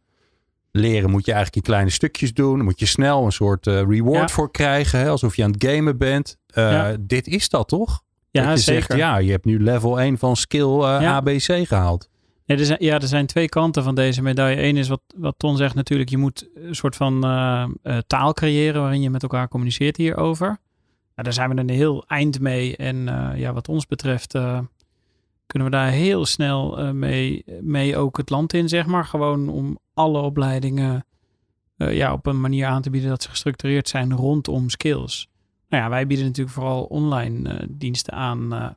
Leren moet je eigenlijk in kleine stukjes doen. Dan moet je snel een soort uh, reward ja. voor krijgen. Hè? Alsof je aan het gamen bent. Uh, ja. Dit is dat toch? Ja, dat je zeker. Zegt, ja, je hebt nu level één van skill uh, ja. A B C gehaald. Ja er, zijn, ja, er zijn twee kanten van deze medaille. Eén is wat, wat Ton zegt natuurlijk. Je moet een soort van uh, uh, taal creëren waarin je met elkaar communiceert hierover. Nou, daar zijn we een heel eind mee. En uh, ja, wat ons betreft uh, kunnen we daar heel snel uh, mee, mee ook het land in, zeg maar. Gewoon om alle opleidingen uh, ja, op een manier aan te bieden dat ze gestructureerd zijn rondom skills. Nou ja, wij bieden natuurlijk vooral online uh, diensten aan. Uh,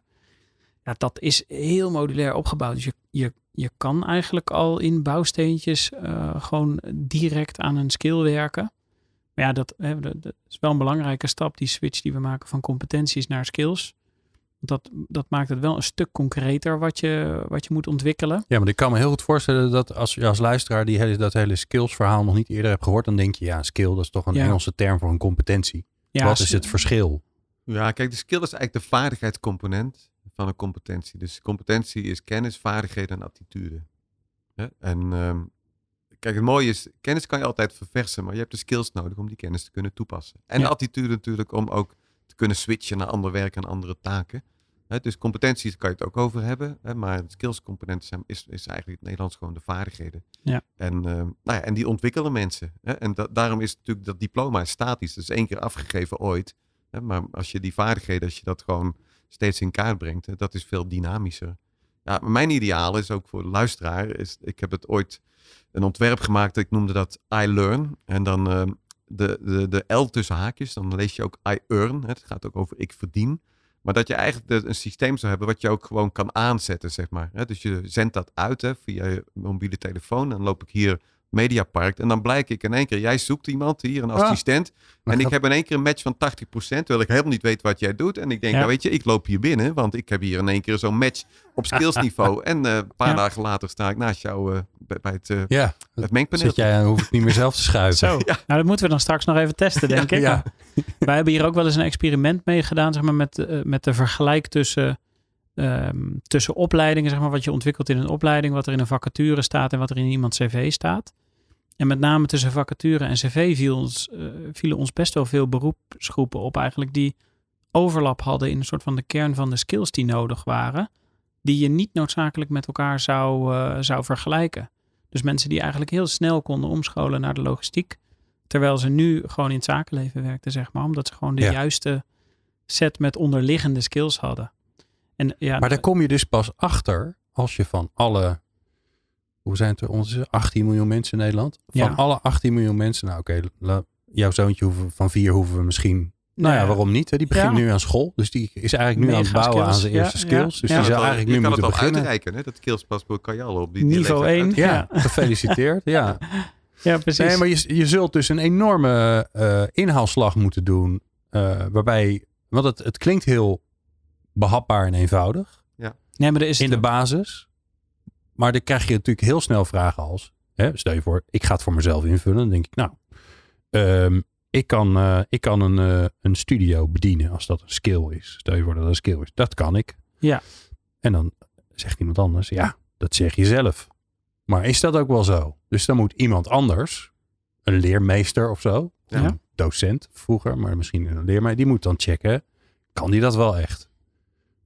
ja, dat is heel modulair opgebouwd. Dus je, je, je kan eigenlijk al in bouwsteentjes uh, gewoon direct aan een skill werken. Maar ja, dat, hè, dat is wel een belangrijke stap, die switch die we maken van competenties naar skills. Dat, dat maakt het wel een stuk concreter wat je, wat je moet ontwikkelen. Ja, maar ik kan me heel goed voorstellen dat als je als luisteraar die hele, dat hele skills-verhaal nog niet eerder hebt gehoord, dan denk je, ja, skill, dat is toch een ja. Engelse term voor een competentie. Ja, wat is het verschil? Ja, kijk, de skill is eigenlijk de vaardigheidscomponent van een competentie. Dus competentie is kennis, vaardigheden en attitude. Ja. En um, kijk, het mooie is, kennis kan je altijd verversen, maar je hebt de skills nodig om die kennis te kunnen toepassen. En ja. de attitude natuurlijk om ook te kunnen switchen naar ander werk en andere taken. He, dus competenties kan je het ook over hebben. He, maar de skillscomponenten zijn, is, is eigenlijk in het Nederlands gewoon de vaardigheden. Ja. En, uh, nou ja, en die ontwikkelen mensen. He, en da- daarom is natuurlijk dat diploma statisch. Dat is één keer afgegeven ooit. He, maar als je die vaardigheden, als je dat gewoon steeds in kaart brengt. He, dat is veel dynamischer. Ja, mijn ideaal is ook voor de luisteraar. Is, ik heb het ooit een ontwerp gemaakt. Ik noemde dat I Learn. En dan uh, de, de, de L tussen haakjes. Dan lees je ook I Earn. He, het gaat ook over ik verdien. Maar dat je eigenlijk een systeem zou hebben wat je ook gewoon kan aanzetten, zeg maar. Dus je zendt dat uit hè, via je mobiele telefoon. Dan loop ik hier Mediapark. En dan blijk ik in één keer, jij zoekt iemand hier, een assistent. Ja, en ik dat... heb in één keer een match van tachtig procent, terwijl ik helemaal niet weet wat jij doet. En ik denk, ja. nou weet je, ik loop hier binnen, want ik heb hier in één keer zo'n match op skillsniveau. en uh, een paar ja. dagen later sta ik naast jou uh, bij, bij het, uh, ja. het mengpaneel. Zit jij, hoef ik niet meer zelf te schuiven. Zo, ja. nou dat moeten we dan straks nog even testen, denk ja, ik. Ja. Wij hebben hier ook wel eens een experiment mee gedaan, zeg maar, met, uh, met de vergelijk tussen... Um, tussen opleidingen, zeg maar, wat je ontwikkelt in een opleiding, wat er in een vacature staat en wat er in iemands cv staat. En met name tussen vacature en cv viel ons, uh, vielen ons best wel veel beroepsgroepen op eigenlijk die overlap hadden in een soort van de kern van de skills die nodig waren, die je niet noodzakelijk met elkaar zou, uh, zou vergelijken. Dus mensen die eigenlijk heel snel konden omscholen naar de logistiek, terwijl ze nu gewoon in het zakenleven werkten, zeg maar, omdat ze gewoon de ja. juiste set met onderliggende skills hadden. En, ja, maar daar kom je dus pas achter als je van alle, hoe zijn het er onze achttien miljoen mensen in Nederland? Van ja. alle achttien miljoen mensen, nou oké, okay, jouw zoontje hoeven, van vier hoeven we misschien, nou ja, ja waarom niet? Hè? Die begint ja. nu aan school, dus die is eigenlijk nu mega aan het bouwen skills. aan zijn eerste ja, skills. Ja. Dus ja, die zou eigenlijk nu moeten beginnen. Je kan het al uitreiken, hè? Dat skillspaspoort kan je al op die niveau één. Ja, ja, gefeliciteerd. ja. ja, precies. Nee, maar je, je zult dus een enorme uh, inhaalslag moeten doen, uh, waarbij, want het, het klinkt heel behapbaar en eenvoudig. Ja. Nee, maar er is in de basis. Maar dan krijg je natuurlijk heel snel vragen als, hè, stel je voor, ik ga het voor mezelf invullen. Dan denk ik, nou, um, ik kan, uh, ik kan een, uh, een studio bedienen als dat een skill is. Stel je voor dat dat een skill is. Dat kan ik. Ja. En dan zegt iemand anders, ja, dat zeg je zelf. Maar is dat ook wel zo? Dus dan moet iemand anders, een leermeester of zo, ja. een docent vroeger, maar misschien een leermeester, die moet dan checken, kan die dat wel echt?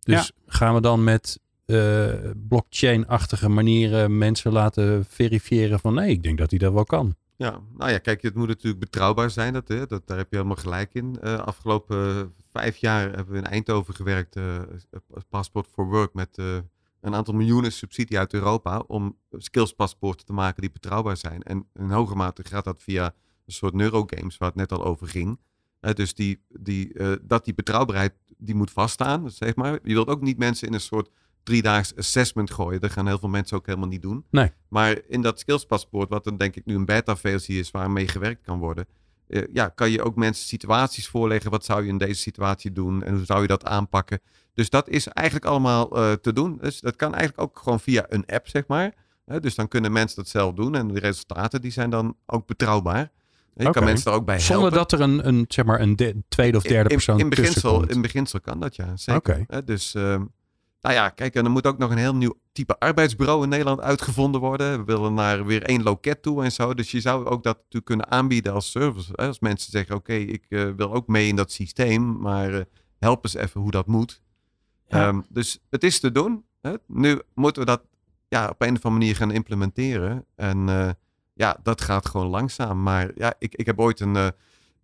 Dus ja. gaan we dan met uh, blockchain-achtige manieren mensen laten verifiëren van nee, ik denk dat hij dat wel kan. Ja, nou ja, kijk, het moet natuurlijk betrouwbaar zijn. Dat, hè, dat, daar heb je helemaal gelijk in. Uh, afgelopen uh, vijf jaar hebben we in Eindhoven gewerkt, uh, Passport for Work, met uh, een aantal miljoenen subsidie uit Europa om skillspaspoorten te maken die betrouwbaar zijn. En in hoge mate gaat dat via een soort neurogames waar het net al over ging. Uh, dus die, die, uh, dat die betrouwbaarheid die moet vaststaan, zeg maar. Je wilt ook niet mensen in een soort driedaags assessment gooien. Dat gaan heel veel mensen ook helemaal niet doen. Nee. Maar in dat skillspaspoort, wat dan denk ik nu een beta-versie is waarmee gewerkt kan worden, uh, ja, kan je ook mensen situaties voorleggen. Wat zou je in deze situatie doen en hoe zou je dat aanpakken? Dus dat is eigenlijk allemaal uh, te doen. Dus dat kan eigenlijk ook gewoon via een app, zeg maar. He, dus dan kunnen mensen dat zelf doen en de resultaten die zijn dan ook betrouwbaar. Je okay. kan mensen er ook bij helpen. Zonder dat er een, een, zeg maar een de, tweede of derde in, persoon in, in beginsel, tussen komt. In beginsel kan dat, ja. Zeker. Okay. He, dus, uh, nou ja, kijk, en er moet ook nog een heel nieuw type arbeidsbureau in Nederland uitgevonden worden. We willen naar weer één loket toe en zo. Dus je zou ook dat natuurlijk kunnen aanbieden als service. He, als mensen zeggen, oké, okay, ik uh, wil ook mee in dat systeem, maar uh, help eens even hoe dat moet. Ja. Um, dus het is te doen. He. Nu moeten we dat ja, op een of andere manier gaan implementeren. En uh, ja, dat gaat gewoon langzaam. Maar ja, ik, ik heb ooit een, uh,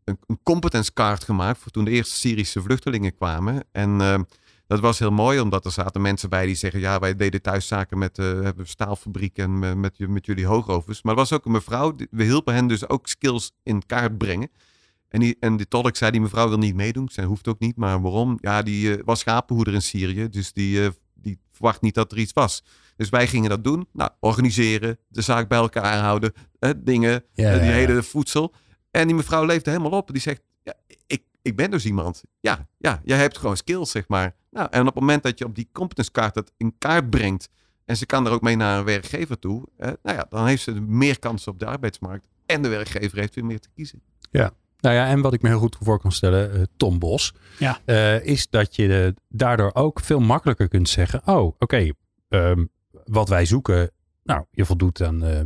een, een competence card gemaakt voor toen de eerste Syrische vluchtelingen kwamen. En uh, dat was heel mooi, omdat er zaten mensen bij die zeggen, ja, wij deden thuiszaken met uh, een staalfabriek en uh, met, met jullie hoogovens. Maar er was ook een mevrouw, die, we hielpen hen dus ook skills in kaart brengen. En, die, en die tolk zei, die mevrouw wil niet meedoen. Zij hoeft ook niet, maar waarom? Ja, die uh, was schapenhoeder in Syrië, dus die, uh, die verwacht niet dat er iets was. Dus wij gingen dat doen. Nou, organiseren, de zaak bij elkaar houden, eh, dingen, ja, eh, die ja, hele ja. voedsel. En die mevrouw leefde helemaal op. Die zegt, ja, ik, ik ben dus iemand. Ja, ja, jij hebt gewoon skills, zeg maar. Nou, en op het moment dat je op die competence kaart dat in kaart brengt, en ze kan er ook mee naar een werkgever toe, eh, nou ja, dan heeft ze meer kansen op de arbeidsmarkt. En de werkgever heeft weer meer te kiezen. Ja. Nou ja, en wat ik me heel goed voor kan stellen, uh, Tom Bos, ja. uh, is dat je uh, daardoor ook veel makkelijker kunt zeggen, oh, oké, okay, um, wat wij zoeken, nou, je voldoet aan uh,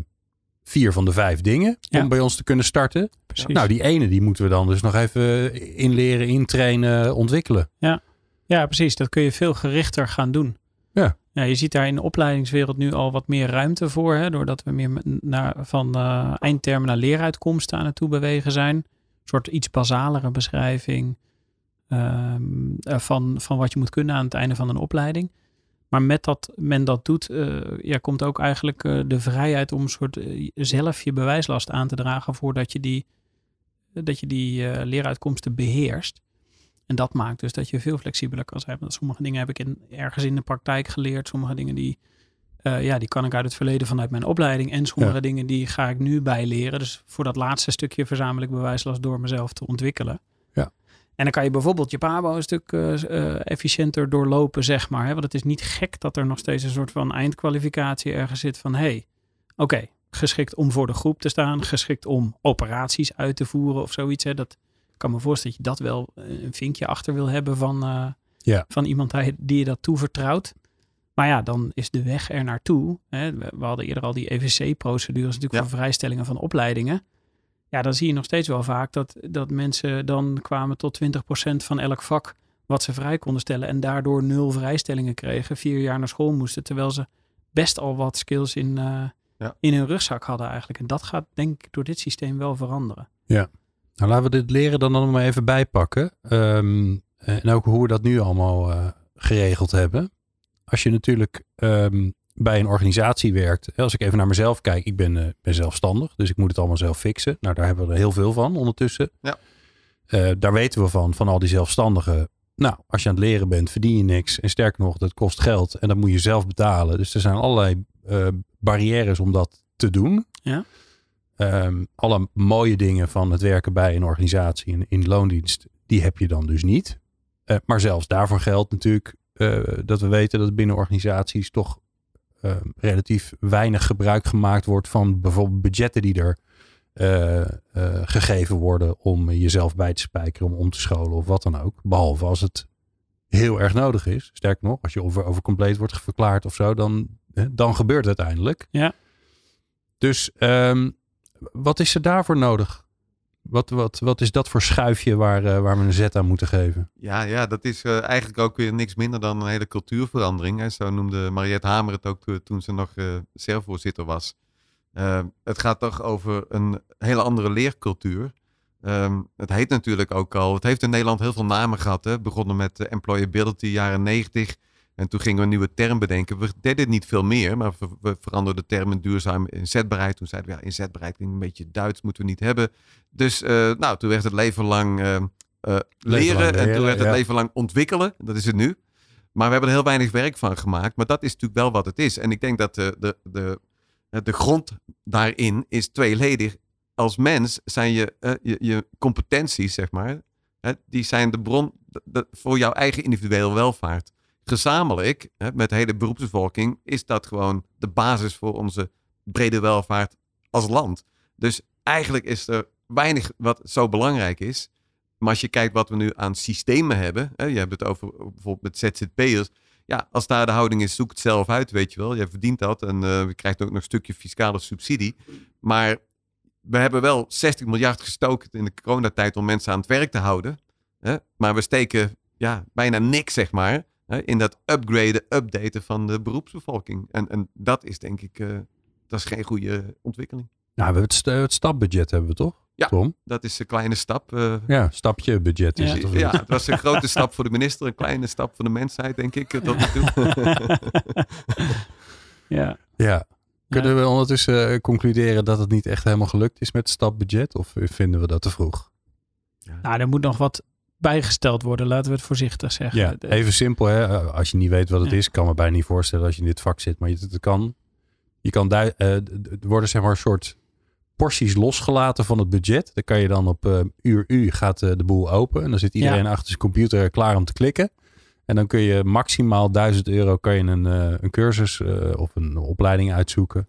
vier van de vijf dingen ja. om bij ons te kunnen starten. Precies. Nou, die ene, die moeten we dan dus nog even inleren, intrainen, ontwikkelen. Ja, ja, precies. Dat kun je veel gerichter gaan doen. Ja. Ja, je ziet daar in de opleidingswereld nu al wat meer ruimte voor, hè, doordat we meer naar, van uh, eindtermen naar leeruitkomsten aan het toe bewegen zijn. Een soort iets basalere beschrijving um, van, van wat je moet kunnen aan het einde van een opleiding. Maar met dat men dat doet, uh, ja, komt ook eigenlijk uh, de vrijheid om een soort uh, zelf je bewijslast aan te dragen voordat je die, dat je die uh, leeruitkomsten beheerst. En dat maakt dus dat je veel flexibeler kan zijn. Want sommige dingen heb ik in, ergens in de praktijk geleerd. Sommige dingen die, uh, ja, die kan ik uit het verleden vanuit mijn opleiding. En sommige ja. dingen die ga ik nu bijleren. Dus voor dat laatste stukje verzamel ik bewijslast door mezelf te ontwikkelen. Ja. En dan kan je bijvoorbeeld je P A B O een stuk uh, efficiënter doorlopen, zeg maar. Hè? Want het is niet gek dat er nog steeds een soort van eindkwalificatie ergens zit van, hé, hey, oké, okay, geschikt om voor de groep te staan, geschikt om operaties uit te voeren of zoiets. Hè? Dat kan me voorstellen dat je dat wel een vinkje achter wil hebben van, uh, ja. van iemand die je dat toevertrouwt. Maar ja, dan is de weg er naartoe. Hè? We, we hadden eerder al die E V C-procedures natuurlijk ja. voor vrijstellingen van opleidingen. Ja, dan zie je nog steeds wel vaak dat, dat mensen dan kwamen tot twintig procent van elk vak wat ze vrij konden stellen. En daardoor nul vrijstellingen kregen, vier jaar naar school moesten. Terwijl ze best al wat skills in, uh, ja. in hun rugzak hadden eigenlijk. En dat gaat denk ik door dit systeem wel veranderen. Ja, nou laten we dit leren dan nog maar even bijpakken. Um, en ook hoe we dat nu allemaal uh, geregeld hebben. Als je natuurlijk um, bij een organisatie werkt. Als ik even naar mezelf kijk. Ik ben, uh, ben zelfstandig. Dus ik moet het allemaal zelf fixen. Nou, daar hebben we er heel veel van ondertussen. Ja. Uh, daar weten we van. Van al die zelfstandigen. Nou, als je aan het leren bent, verdien je niks. En sterker nog, dat kost geld. En dat moet je zelf betalen. Dus er zijn allerlei uh, barrières om dat te doen. Ja. Um, alle mooie dingen van het werken bij een organisatie. In, in loondienst. Die heb je dan dus niet. Uh, maar zelfs daarvoor geldt natuurlijk. Uh, dat we weten dat binnen organisaties toch uh, relatief weinig gebruik gemaakt wordt van bijvoorbeeld budgetten die er uh, uh, gegeven worden om jezelf bij te spijkeren, om om te scholen of wat dan ook. Behalve als het heel erg nodig is. Sterker nog, als je over, over compleet wordt verklaard of zo, dan, dan gebeurt het uiteindelijk. Ja. Dus um, wat is er daarvoor nodig? Wat, wat, wat is dat voor schuifje waar, uh, waar we een zet aan moeten geven? Ja, ja dat is uh, eigenlijk ook weer niks minder dan een hele cultuurverandering. Hè. Zo noemde Mariette Hamer het ook toen ze nog uh, C E R-voorzitter was. Uh, het gaat toch over een hele andere leercultuur. Um, het heet natuurlijk ook al... Het heeft in Nederland heel veel namen gehad. Hè. Begonnen met uh, employability, jaren negentig. En toen gingen we een nieuwe term bedenken. We deden niet veel meer, maar we, we veranderden de term in duurzaam inzetbaarheid. Toen zeiden we, ja, inzetbaarheid klinkt een beetje Duits, moeten we niet hebben. Dus uh, nou, toen werd het leven lang uh, uh, leren, leren en toen werd het ja. leven lang ontwikkelen. Dat is het nu. Maar we hebben er heel weinig werk van gemaakt. Maar dat is natuurlijk wel wat het is. En ik denk dat de, de, de, de grond daarin is tweeledig. Als mens zijn je, uh, je, je competenties, zeg maar, uh, die zijn de bron de, de, voor jouw eigen individuele welvaart. gezamenlijk, hè, met de hele beroepsbevolking, is dat gewoon de basis voor onze brede welvaart als land. Dus eigenlijk is er weinig wat zo belangrijk is. Maar als je kijkt wat we nu aan systemen hebben, hè, je hebt het over bijvoorbeeld met Z Z P'ers. Ja, als daar de houding is, zoek het zelf uit, weet je wel. Je verdient dat en uh, je krijgt ook nog een stukje fiscale subsidie. Maar we hebben wel zestig miljard gestoken in de coronatijd om mensen aan het werk te houden. Hè? Maar we steken ja, bijna niks, zeg maar, hè, in dat upgraden, updaten van de beroepsbevolking. En, en dat is denk ik, uh, dat is geen goede ontwikkeling. Nou, we het, het stapbudget hebben we toch? Ja, Tom? Dat is een kleine stap. Uh, ja, stapje budget is ja. het. Ja, het was een grote stap voor de minister, een kleine stap voor de mensheid, denk ik. Tot nu toe. ja. ja. Kunnen we ondertussen concluderen dat het niet echt helemaal gelukt is met het stapbudget? Of vinden we dat te vroeg? Ja. Nou, er moet nog wat bijgesteld worden. Laten we het voorzichtig zeggen. Ja, even simpel, hè? Als je niet weet wat het ja. is, kan me bijna niet voorstellen als je in dit vak zit. Maar je, het kan, je kan du- uh, worden zeg maar een soort porties losgelaten van het budget. Dan kan je dan op uh, uur u gaat uh, de boel open. En dan zit iedereen ja. achter zijn computer klaar om te klikken. En dan kun je maximaal duizend euro kan je een, uh, een cursus uh, of een opleiding uitzoeken.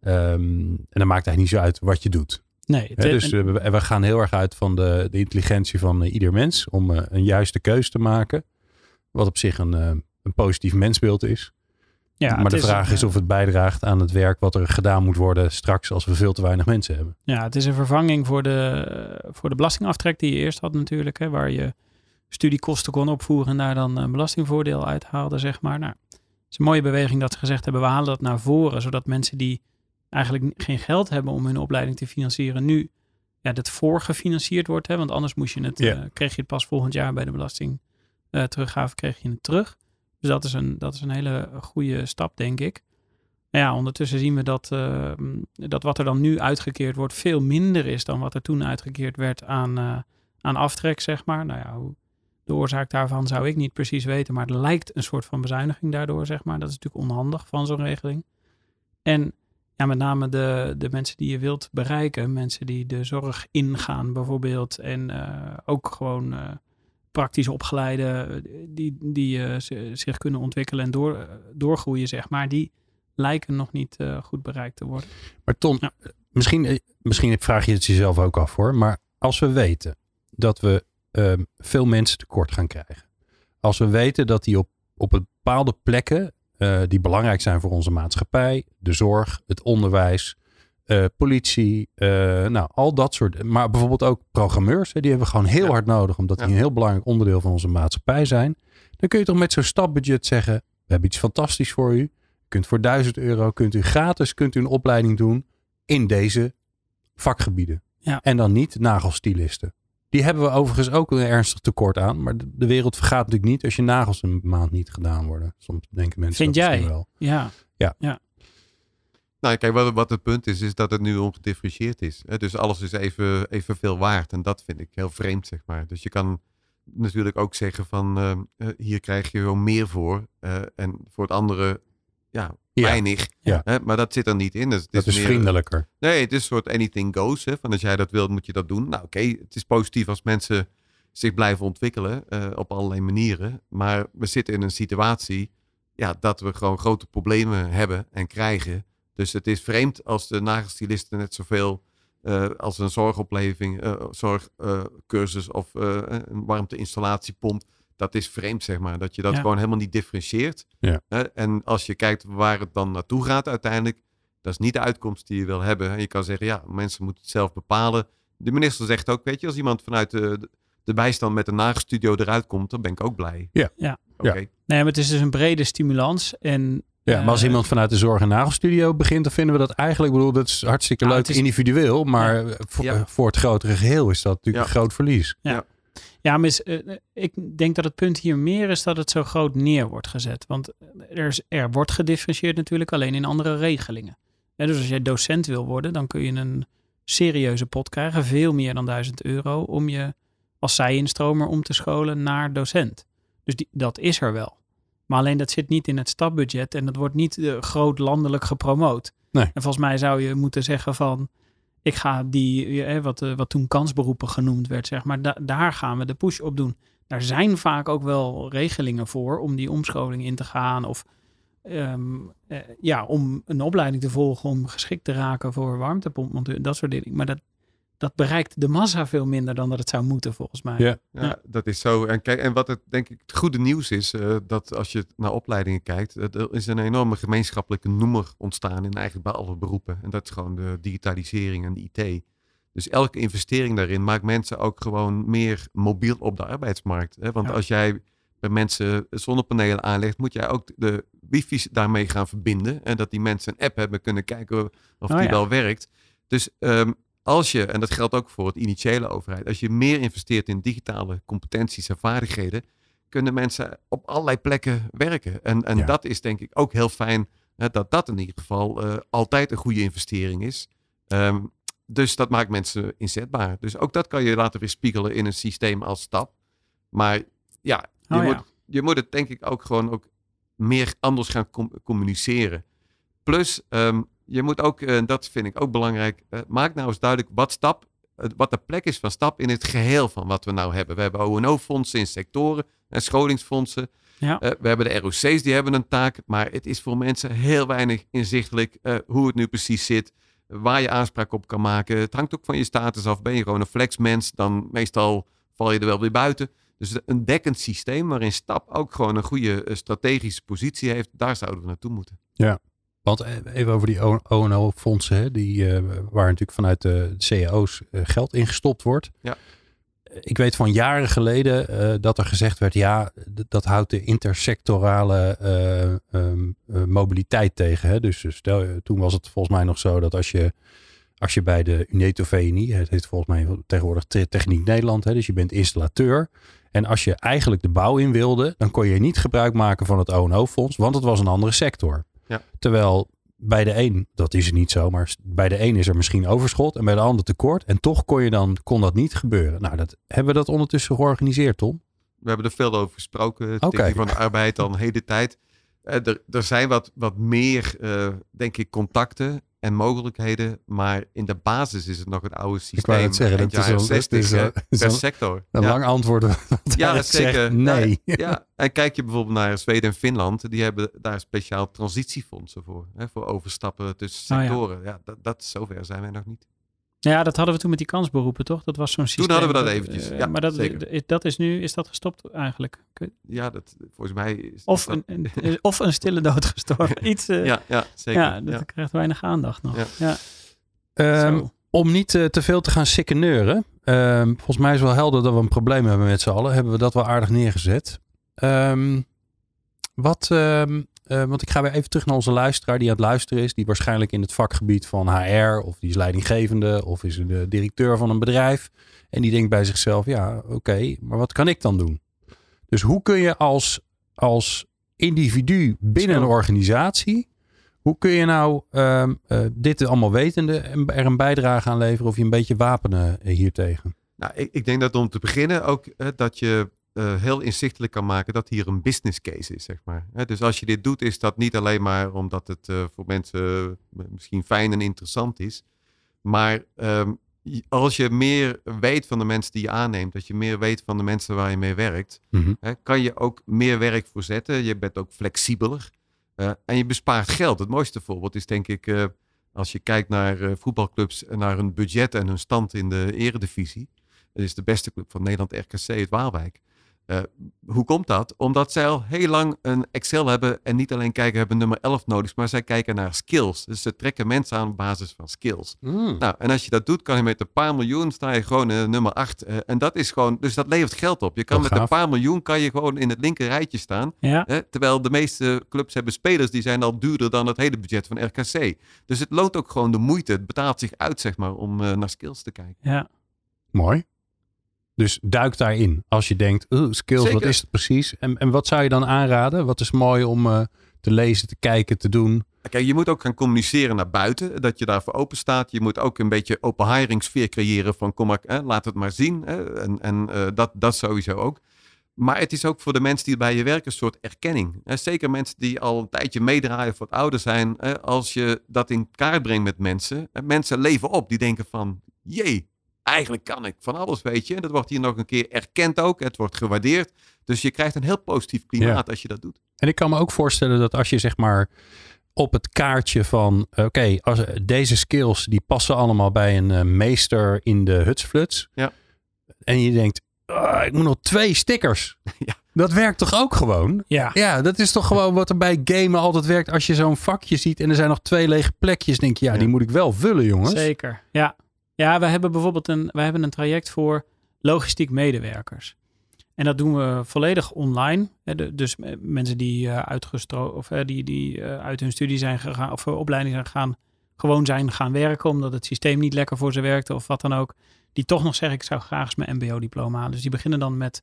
Um, en dan maakt eigenlijk niet zo uit wat je doet. Nee, het, He, dus uh, we, we gaan heel erg uit van de, de intelligentie van uh, ieder mens. Om uh, een juiste keuze te maken. Wat op zich een, uh, een positief mensbeeld is. Ja, maar de is, vraag is of het bijdraagt aan het werk wat er gedaan moet worden straks als we veel te weinig mensen hebben. Ja, het is een vervanging voor de, voor de belastingaftrek die je eerst had natuurlijk. Hè, waar je studiekosten kon opvoeren en daar dan een belastingvoordeel uithaalde, zeg maar. Nou, het is een mooie beweging dat ze gezegd hebben, we halen dat naar voren. Zodat mensen die eigenlijk geen geld hebben om hun opleiding te financieren, nu ja, dat voorgefinancierd wordt. Hè, want anders moest je het, yeah. uh, kreeg je het pas volgend jaar bij de belasting uh, teruggave, kreeg je het terug. Dus dat is, een, dat is een hele goede stap, denk ik. Nou ja, ondertussen zien we dat, uh, dat wat er dan nu uitgekeerd wordt veel minder is dan wat er toen uitgekeerd werd aan, uh, aan aftrek, zeg maar. Nou ja, de oorzaak daarvan zou ik niet precies weten, maar het lijkt een soort van bezuiniging daardoor, zeg maar. Dat is natuurlijk onhandig van zo'n regeling. En ja, met name de, de mensen die je wilt bereiken, mensen die de zorg ingaan bijvoorbeeld en uh, ook gewoon... Uh, praktisch opgeleiden die, die uh, zich kunnen ontwikkelen en door, uh, doorgroeien, zeg maar, die lijken nog niet uh, goed bereikt te worden. Maar Tom, ja. misschien, misschien vraag je het jezelf ook af hoor, maar als we weten dat we uh, veel mensen tekort gaan krijgen, als we weten dat die op, op bepaalde plekken uh, die belangrijk zijn voor onze maatschappij, de zorg, het onderwijs, Uh, politie, uh, nou al dat soort. Maar bijvoorbeeld ook programmeurs. Hè, die hebben we gewoon heel ja. hard nodig. Omdat ja. die een heel belangrijk onderdeel van onze maatschappij zijn. Dan kun je toch met zo'n stapbudget zeggen. We hebben iets fantastisch voor u. U kunt voor duizend euro, kunt u gratis, kunt u een opleiding doen. In deze vakgebieden. Ja. En dan niet nagelstylisten. Die hebben we overigens ook een ernstig tekort aan. Maar de wereld vergaat natuurlijk niet als je nagels een maand niet gedaan worden. Soms denken mensen Vind dat jij? Wel. Ja. Ja. ja. Nou, kijk, wat, wat het punt is, is dat het nu ongedifferentieerd is. Hè? Dus alles is even, even veel waard. En dat vind ik heel vreemd, zeg maar. Dus je kan natuurlijk ook zeggen van... Uh, hier krijg je gewoon meer voor. Uh, en voor het andere, ja, weinig. Ja. Hè? Maar dat zit er niet in. Dus het dat is, is meer, vriendelijker. Nee, het is een soort anything goes. Hè? Van als jij dat wilt, moet je dat doen. Nou, oké, okay, het is positief als mensen zich blijven ontwikkelen. Uh, op allerlei manieren. Maar we zitten in een situatie... Ja, dat we gewoon grote problemen hebben en krijgen... Dus het is vreemd als de nagelstylisten net zoveel uh, als een zorgopleving, uh, zorgcursus uh, of uh, een warmteinstallatiepomp. Dat is vreemd, zeg maar. Dat je dat ja. gewoon helemaal niet differentieert. Ja. Uh, en als je kijkt waar het dan naartoe gaat uiteindelijk, dat is niet de uitkomst die je wil hebben. En je kan zeggen, ja, mensen moeten het zelf bepalen. De minister zegt ook, weet je, als iemand vanuit de, de bijstand met een nagelstudio eruit komt, dan ben ik ook blij. Ja. ja. Okay. ja. Nee, maar het is dus een brede stimulans en... Ja, maar als iemand vanuit de zorg- en nagelstudio begint, dan vinden we dat eigenlijk, ik bedoel, dat is hartstikke nou, leuk is... individueel, maar ja. Voor, ja. voor het grotere geheel is dat natuurlijk ja. een groot verlies. Ja, ja. ja maar is, uh, ik denk dat het punt hier meer is dat het zo groot neer wordt gezet. Want er, is, er wordt gedifferentieerd natuurlijk alleen in andere regelingen. Ja, dus als jij docent wil worden, dan kun je een serieuze pot krijgen, veel meer dan duizend euro, om je als zij-instromer om te scholen naar docent. Dus die, dat is er wel. Maar alleen dat zit niet in het stapbudget en dat wordt niet uh, groot landelijk gepromoot. Nee. En volgens mij zou je moeten zeggen van, ik ga die, eh, wat, uh, wat toen kansberoepen genoemd werd, zeg maar, da- daar gaan we de push op doen. daar zijn vaak ook wel regelingen voor om die omscholing in te gaan. Of um, uh, ja, om een opleiding te volgen om geschikt te raken voor warmtepompmonteur, dat soort dingen. Maar dat, dat bereikt de massa veel minder dan dat het zou moeten, volgens mij. Ja, ja, ja. Dat is zo. En kijk, en wat het denk ik het goede nieuws is, uh, dat als je naar opleidingen kijkt, er is een enorme gemeenschappelijke noemer ontstaan in eigenlijk bij alle beroepen. En dat is gewoon de digitalisering en de I T. Dus elke investering daarin maakt mensen ook gewoon meer mobiel op de arbeidsmarkt. Hè? Want ja. als jij bij mensen zonnepanelen aanlegt, moet jij ook de wifi's daarmee gaan verbinden. En dat die mensen een app hebben kunnen kijken of oh, die ja. wel werkt. Dus um, als je, en dat geldt ook voor het initiële overheid, als je meer investeert in digitale competenties en vaardigheden, kunnen mensen op allerlei plekken werken. En, en ja. dat is denk ik ook heel fijn, hè, dat dat in ieder geval uh, altijd een goede investering is. Um, Dus dat maakt mensen inzetbaar. Dus ook dat kan je laten weerspiegelen in een systeem als stap. Maar ja, je, oh, moet, ja. je moet het denk ik ook gewoon ook meer anders gaan com- communiceren. Plus, um, je moet ook, en uh, dat vind ik ook belangrijk, uh, maak nou eens duidelijk wat stap, uh, wat de plek is van stap in het geheel van wat we nou hebben. We hebben O en O-fondsen in sectoren en scholingsfondsen. Ja. Uh, we hebben de R O C's, die hebben een taak. Maar het is voor mensen heel weinig inzichtelijk uh, hoe het nu precies zit. Waar je aanspraak op kan maken. Het hangt ook van je status af. Ben je gewoon een flexmens, dan meestal val je er wel weer buiten. Dus een dekkend systeem waarin stap ook gewoon een goede strategische positie heeft. Daar zouden we naartoe moeten. Ja, want even over die O en O-fondsen, die, uh, waar natuurlijk vanuit de C A O's geld ingestopt wordt. Ja. Ik weet van jaren geleden uh, dat er gezegd werd, ja, d- dat houdt de intersectorale uh, um, uh, mobiliteit tegen. Hè? Dus stel, toen was het volgens mij nog zo dat als je, als je bij de Uneto-V N I, het heet volgens mij tegenwoordig te- Techniek Nederland, hè? Dus je bent installateur. En als je eigenlijk de bouw in wilde, dan kon je niet gebruik maken van het O en O-fonds, want het was een andere sector. Ja. Terwijl bij de een, dat is niet zo, maar bij de een is er misschien overschot en bij de ander tekort. En toch kon je dan, kon dat niet gebeuren. Nou, dat, hebben we dat ondertussen georganiseerd, Tom? We hebben er veel over gesproken. Het okay. van de arbeid al een hele tijd. Er, er zijn wat, wat meer, uh, denk ik, contacten en mogelijkheden. Maar in de basis is het nog het oude systeem. Ik wou het zeggen, dat is al zestig per sector. Een ja. lang antwoord. Ja, zeker. Zegt, nee. Ja, ja. En kijk je bijvoorbeeld naar Zweden en Finland. Die hebben daar speciaal transitiefondsen voor. Hè, voor overstappen tussen sectoren. Oh, ja. Ja, dat, dat, zover zijn wij nog niet. Ja, dat hadden we toen met die kansberoepen, toch? Dat was zo'n systeem. Toen hadden we dat eventjes. Uh, ja, maar dat, dat is nu, is dat gestopt eigenlijk? Ja, dat volgens mij is of dat een, dat... een of een stille dood gestorven. Iets. Uh, ja, ja, zeker. Ja, dat ja. krijgt weinig aandacht nog. Ja. Ja. Um, om niet uh, te veel te gaan sikkeneuren. Um, volgens mij is wel helder dat we een probleem hebben met z'n allen. Hebben we dat wel aardig neergezet? Um, wat. Um, Uh, want ik ga weer even terug naar onze luisteraar die aan het luisteren is. Die waarschijnlijk in het vakgebied van H R of die is leidinggevende of is de directeur van een bedrijf. En die denkt bij zichzelf, ja oké, okay, maar wat kan ik dan doen? Dus hoe kun je als, als individu binnen een organisatie, hoe kun je nou uh, uh, dit allemaal wetende er een bijdrage aan leveren of je een beetje wapenen hiertegen? Nou, ik, ik denk dat om te beginnen ook uh, dat je... Uh, heel inzichtelijk kan maken dat hier een business case is, zeg maar. He, dus als je dit doet, is dat niet alleen maar omdat het uh, voor mensen misschien fijn en interessant is. Maar um, als je meer weet van de mensen die je aanneemt, dat je meer weet van de mensen waar je mee werkt, mm-hmm. he, kan je ook meer werk voor zetten. Je bent ook flexibeler uh, en je bespaart geld. Het mooiste voorbeeld is denk ik, uh, als je kijkt naar uh, voetbalclubs, naar hun budget en hun stand in de eredivisie. Het is de beste club van Nederland, R K C, het Waalwijk. Uh, hoe komt dat? Omdat zij al heel lang een Excel hebben en niet alleen kijken, hebben nummer elf nodig, maar zij kijken naar skills. Dus ze trekken mensen aan op basis van skills. Mm. Nou, en als je dat doet, kan je met een paar miljoen sta je gewoon uh, nummer acht. Uh, en dat is gewoon, dus dat levert geld op. Je kan oh, met gaaf. een paar miljoen kan je gewoon in het linker rijtje staan. Ja. Uh, terwijl de meeste clubs hebben spelers die zijn al duurder dan het hele budget van R K C. Dus het loont ook gewoon de moeite. Het betaalt zich uit, zeg maar, om uh, naar skills te kijken. Ja. Mooi. Dus duik daarin. Als je denkt, oh, skills, Zeker. Wat is het precies? En, en wat zou je dan aanraden? Wat is mooi om uh, te lezen, te kijken, te doen? Kijk, je moet ook gaan communiceren naar buiten. Dat je daarvoor open staat. Je moet ook een beetje open hiring sfeer creëren. Van kom maar, eh, laat het maar zien. Eh, en en uh, dat, dat sowieso ook. Maar het is ook voor de mensen die bij je werken een soort erkenning. Eh, zeker mensen die al een tijdje meedraaien of wat ouder zijn. Eh, als je dat in kaart brengt met mensen. Eh, mensen leven op. Die denken van, jee. eigenlijk kan ik van alles, weet je. En dat wordt hier nog een keer erkend ook. Het wordt gewaardeerd. Dus je krijgt een heel positief klimaat, ja, als je dat doet. En ik kan me ook voorstellen dat als je zeg maar op het kaartje van oké, okay, deze skills die passen allemaal bij een uh, meester in de hutsfluts. Ja. En je denkt, oh, ik moet nog twee stickers. Ja. Dat werkt toch ook gewoon? Ja. Ja, dat is toch gewoon wat er bij gamen altijd werkt. Als je zo'n vakje ziet en er zijn nog twee lege plekjes, denk je, ja, ja, die moet ik wel vullen, jongens. Zeker, ja. Ja, we hebben bijvoorbeeld een, we hebben een traject voor logistiek medewerkers. En dat doen we volledig online. Dus mensen die, uitgestro- of die, die uit hun studie zijn gegaan of opleiding zijn gegaan, gewoon zijn gaan werken omdat het systeem niet lekker voor ze werkte of wat dan ook. Die toch nog zeggen, ik zou graag eens mijn M B O-diploma halen. Dus die beginnen dan met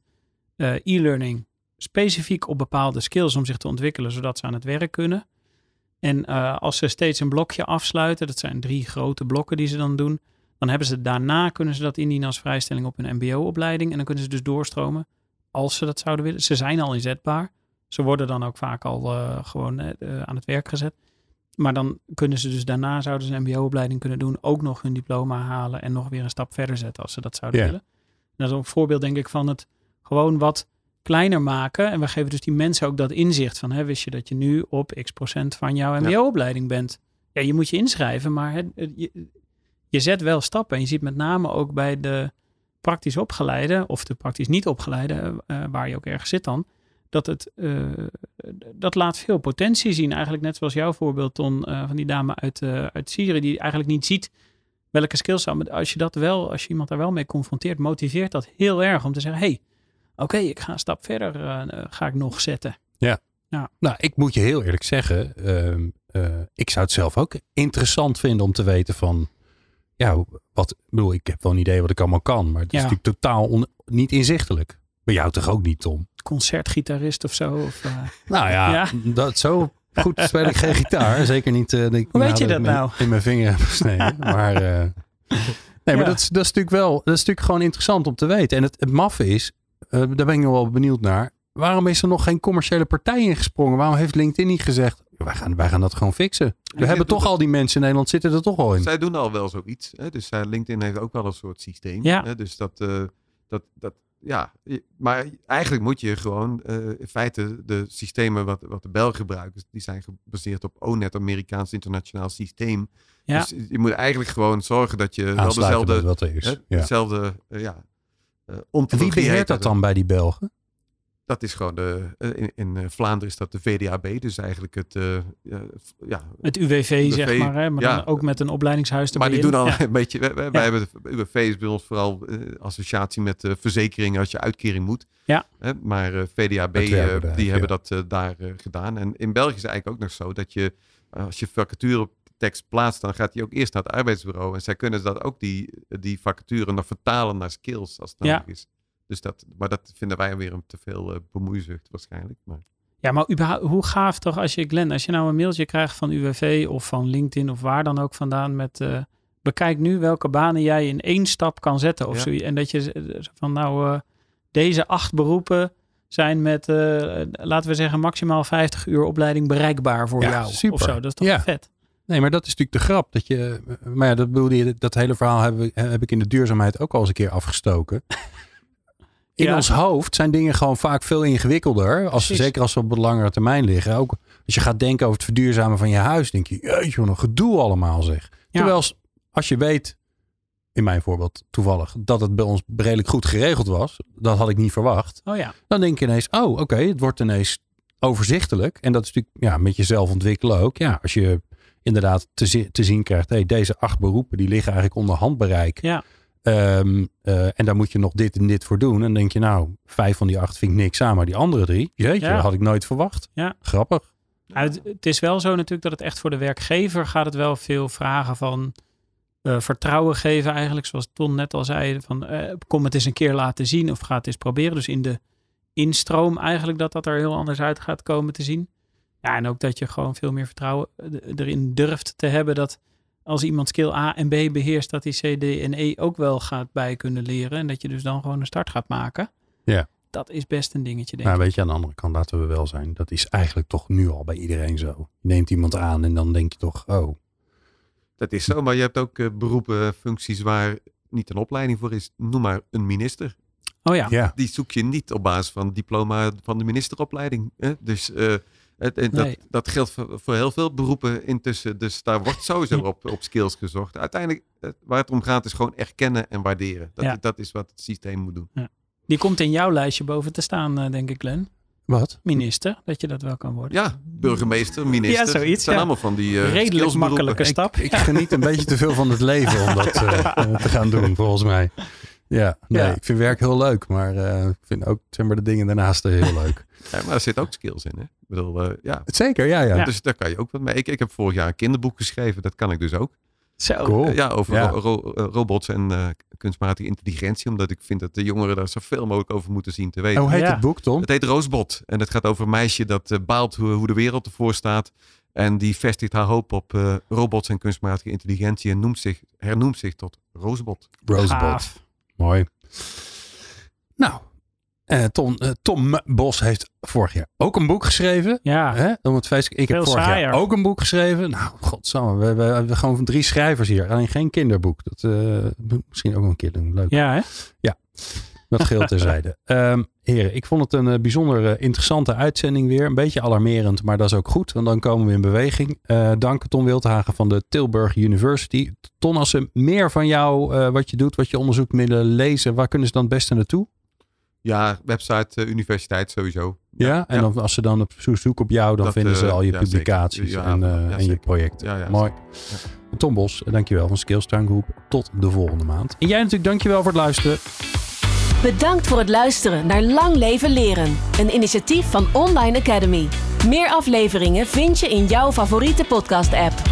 uh, e-learning specifiek op bepaalde skills om zich te ontwikkelen, zodat ze aan het werk kunnen. En uh, als ze steeds een blokje afsluiten, dat zijn drie grote blokken die ze dan doen, dan hebben ze daarna, kunnen ze dat indienen als vrijstelling op hun M B O-opleiding. En dan kunnen ze dus doorstromen als ze dat zouden willen. Ze zijn al inzetbaar. Ze worden dan ook vaak al uh, gewoon uh, aan het werk gezet. Maar dan kunnen ze dus daarna, zouden ze een M B O-opleiding kunnen doen, ook nog hun diploma halen en nog weer een stap verder zetten als ze dat zouden, yeah, willen. En dat is een voorbeeld, denk ik, van het gewoon wat kleiner maken. En we geven dus die mensen ook dat inzicht van, hè, wist je dat je nu op x procent van jouw M B O-opleiding bent? Ja, je moet je inschrijven, maar hè, je, je zet wel stappen. En je ziet met name ook bij de praktisch opgeleide of de praktisch niet opgeleide, uh, waar je ook ergens zit dan, dat het, uh, dat laat veel potentie zien. Eigenlijk net zoals jouw voorbeeld, Ton, uh, van die dame uit, uh, uit Syrië, die eigenlijk niet ziet welke skills ze hebben. Als je dat wel, als je iemand daar wel mee confronteert, motiveert dat heel erg om te zeggen, hey, oké, okay, ik ga een stap verder, uh, ga ik nog zetten. Ja. Ja. Nou, ik moet je heel eerlijk zeggen, uh, uh, ik zou het zelf ook interessant vinden om te weten van, ja, wat, bedoel, ik heb wel een idee wat ik allemaal kan, maar het is, ja, natuurlijk totaal on, niet inzichtelijk. Bij jou toch ook niet, Tom? Concertgitarist of zo? Of, uh... Nou ja, ja, dat zo goed speel ik geen gitaar. Zeker niet. Uh, denk, Hoe weet nou, je dat nou? In mijn vinger heb gesneden. Maar, uh... nee, maar ja, dat, is, dat is natuurlijk wel, dat is natuurlijk gewoon interessant om te weten. En het, het maffe is, uh, daar ben ik nog wel benieuwd naar. Waarom is er nog geen commerciële partij ingesprongen? Waarom heeft LinkedIn niet gezegd, wij gaan, wij gaan dat gewoon fixen? We hebben toch al die mensen in Nederland zitten er toch al in. Zij doen al wel zoiets. Hè? Dus uh, LinkedIn heeft ook wel een soort systeem. Ja. Hè? Dus dat, uh, dat, dat ja, maar eigenlijk moet je gewoon uh, in feite de systemen wat, wat de Belgen gebruiken, die zijn gebaseerd op O-Net, Amerikaans internationaal systeem. Ja. Dus je moet eigenlijk gewoon zorgen dat je wel dezelfde, wat er is. Hè, ja. dezelfde uh, ja, uh, ontwikkeling. Wie beheert dat dan bij die Belgen? Dat is gewoon de, in, in Vlaanderen is dat de V D A B, dus eigenlijk het uh, ja, het U W V, zeg maar, hè? Maar ja, dan ook met een opleidingshuis erbij. Maar die in. doen al ja. een beetje. Wij, wij ja. hebben de U W V is bij ons vooral uh, associatie met uh, verzekeringen als je uitkering moet. Ja. Hè? Maar uh, V D A B uh, die hebben ja. dat uh, daar uh, gedaan. En in België is het eigenlijk ook nog zo dat je uh, als je vacature tekst plaatst, dan gaat die ook eerst naar het arbeidsbureau en zij kunnen dat ook die die vacature nog vertalen naar skills als het nodig ja. is. Dus dat, maar dat vinden wij weer een te veel uh, bemoeizucht waarschijnlijk. Maar. Ja, maar hoe gaaf toch als je, Glenn, als je nou een mailtje krijgt van U W V of van LinkedIn of waar dan ook vandaan met uh, bekijk nu welke banen jij in één stap kan zetten. Of ja. zo, en dat je van nou uh, deze acht beroepen zijn met, uh, laten we zeggen, maximaal vijftig uur opleiding bereikbaar voor ja, jou. Super. Of zo. Dat is toch ja. vet. Nee, maar dat is natuurlijk de grap. Dat je, maar ja, dat, bedoel je, dat hele verhaal heb ik, heb ik in de duurzaamheid ook al eens een keer afgestoken. In ja. ons hoofd zijn dingen gewoon vaak veel ingewikkelder. Als, zeker als ze op de langere termijn liggen. Ook als je gaat denken over het verduurzamen van je huis. Denk je, jeetje, wat een gedoe allemaal zeg. Ja. Terwijl als, als je weet, in mijn voorbeeld toevallig, dat het bij ons redelijk goed geregeld was. Dat had ik niet verwacht. Oh ja. Dan denk je ineens, oh oké, okay, het wordt ineens overzichtelijk. En dat is natuurlijk ja, met jezelf ontwikkelen ook. Ja, als je inderdaad te, zi- te zien krijgt, hey, deze acht beroepen die liggen eigenlijk onder handbereik. Ja. Um, uh, en daar moet je nog dit en dit voor doen. En dan denk je, nou, vijf van die acht vind ik niks aan, maar die andere drie, jeetje, ja. dat had ik nooit verwacht. Ja. Grappig. Ja, het, het is wel zo natuurlijk dat het echt voor de werkgever gaat het wel veel vragen van uh, vertrouwen geven eigenlijk. Zoals Ton net al zei, van uh, kom het eens een keer laten zien of ga het eens proberen. Dus in de instroom eigenlijk dat dat er heel anders uit gaat komen te zien. Ja, en ook dat je gewoon veel meer vertrouwen erin durft te hebben dat als iemand skill A en B beheerst, dat die C, D en E ook wel gaat bij kunnen leren. En dat je dus dan gewoon een start gaat maken. Ja. Dat is best een dingetje, denk ik. Nou, weet je, aan de andere kant laten we wel zijn. Dat is eigenlijk toch nu al bij iedereen zo. Je neemt iemand aan en dan denk je toch, oh. Dat is zo, maar je hebt ook uh, beroepen, functies waar niet een opleiding voor is, noem maar een minister. Oh ja. ja. Die zoek je niet op basis van diploma van de ministeropleiding. Hè? Dus uh, het, het, nee. dat, dat geldt voor, voor heel veel beroepen intussen. Dus daar wordt sowieso op, op skills gezocht. Uiteindelijk, waar het om gaat, is gewoon erkennen en waarderen. Dat, ja. dat is wat het systeem moet doen. Ja. Die komt in jouw lijstje boven te staan, denk ik, Glenn. Wat? Minister, dat je dat wel kan worden. Ja, burgemeester, minister. Ja, zoiets. Het zijn ja. allemaal van die uh, redelijk makkelijke stap. Ik, ik geniet een beetje te veel van het leven om dat uh, te gaan doen, volgens mij. Ja, nee, ja, ik vind werk heel leuk, maar uh, ik vind ook zeg maar, de dingen daarnaast heel leuk. Ja, maar er zitten ook skills in, hè? Ik bedoel, uh, ja. Zeker, ja, ja. ja. Dus daar kan je ook wat mee. Ik, ik heb vorig jaar een kinderboek geschreven, dat kan ik dus ook. Zo. Cool. Ja, over ja. Ro ro robots en uh, kunstmatige intelligentie. Omdat ik vind dat de jongeren daar zoveel mogelijk over moeten zien te weten. En hoe heet ja. het boek, Tom? Het heet Roosbot. En het gaat over een meisje dat uh, baalt hoe, hoe de wereld ervoor staat. En die vestigt haar hoop op uh, robots en kunstmatige intelligentie. En noemt zich, hernoemt zich tot Roosbot. Roosbot. Gaaf. Mooi. Nou, uh, Tom, uh, Tom Bos heeft vorig jaar ook een boek geschreven. Ja. Hè? Om het feest, ik heb vorig saaier. jaar ook een boek geschreven. Nou, godsamme. We hebben gewoon drie schrijvers hier. Alleen geen kinderboek. Dat uh, misschien ook een keer doen. Leuk. Ja, hè? Ja. Dat geheel terzijde. Um, heren, ik vond het een uh, bijzonder uh, interessante uitzending weer. Een beetje alarmerend, maar dat is ook goed. Want dan komen we in beweging. Uh, dank Ton Wilthagen van de Tilburg University. Ton, als ze meer van jou, uh, wat je doet, wat je onderzoekt willen lezen. Waar kunnen ze dan het beste naartoe? Ja, website, uh, universiteit sowieso. Ja, ja en ja. Dan, als ze dan op zoek op jou, dan dat, vinden ze uh, al je ja, publicaties ja, en, uh, ja, en je projecten. Ja, ja, mooi. Ja. Tom Bos, dankjewel van Skills Town Group. Tot de volgende maand. En jij natuurlijk, dankjewel voor het luisteren. Bedankt voor het luisteren naar Lang Leven Leren, een initiatief van Online Academy. Meer afleveringen vind je in jouw favoriete podcast-app.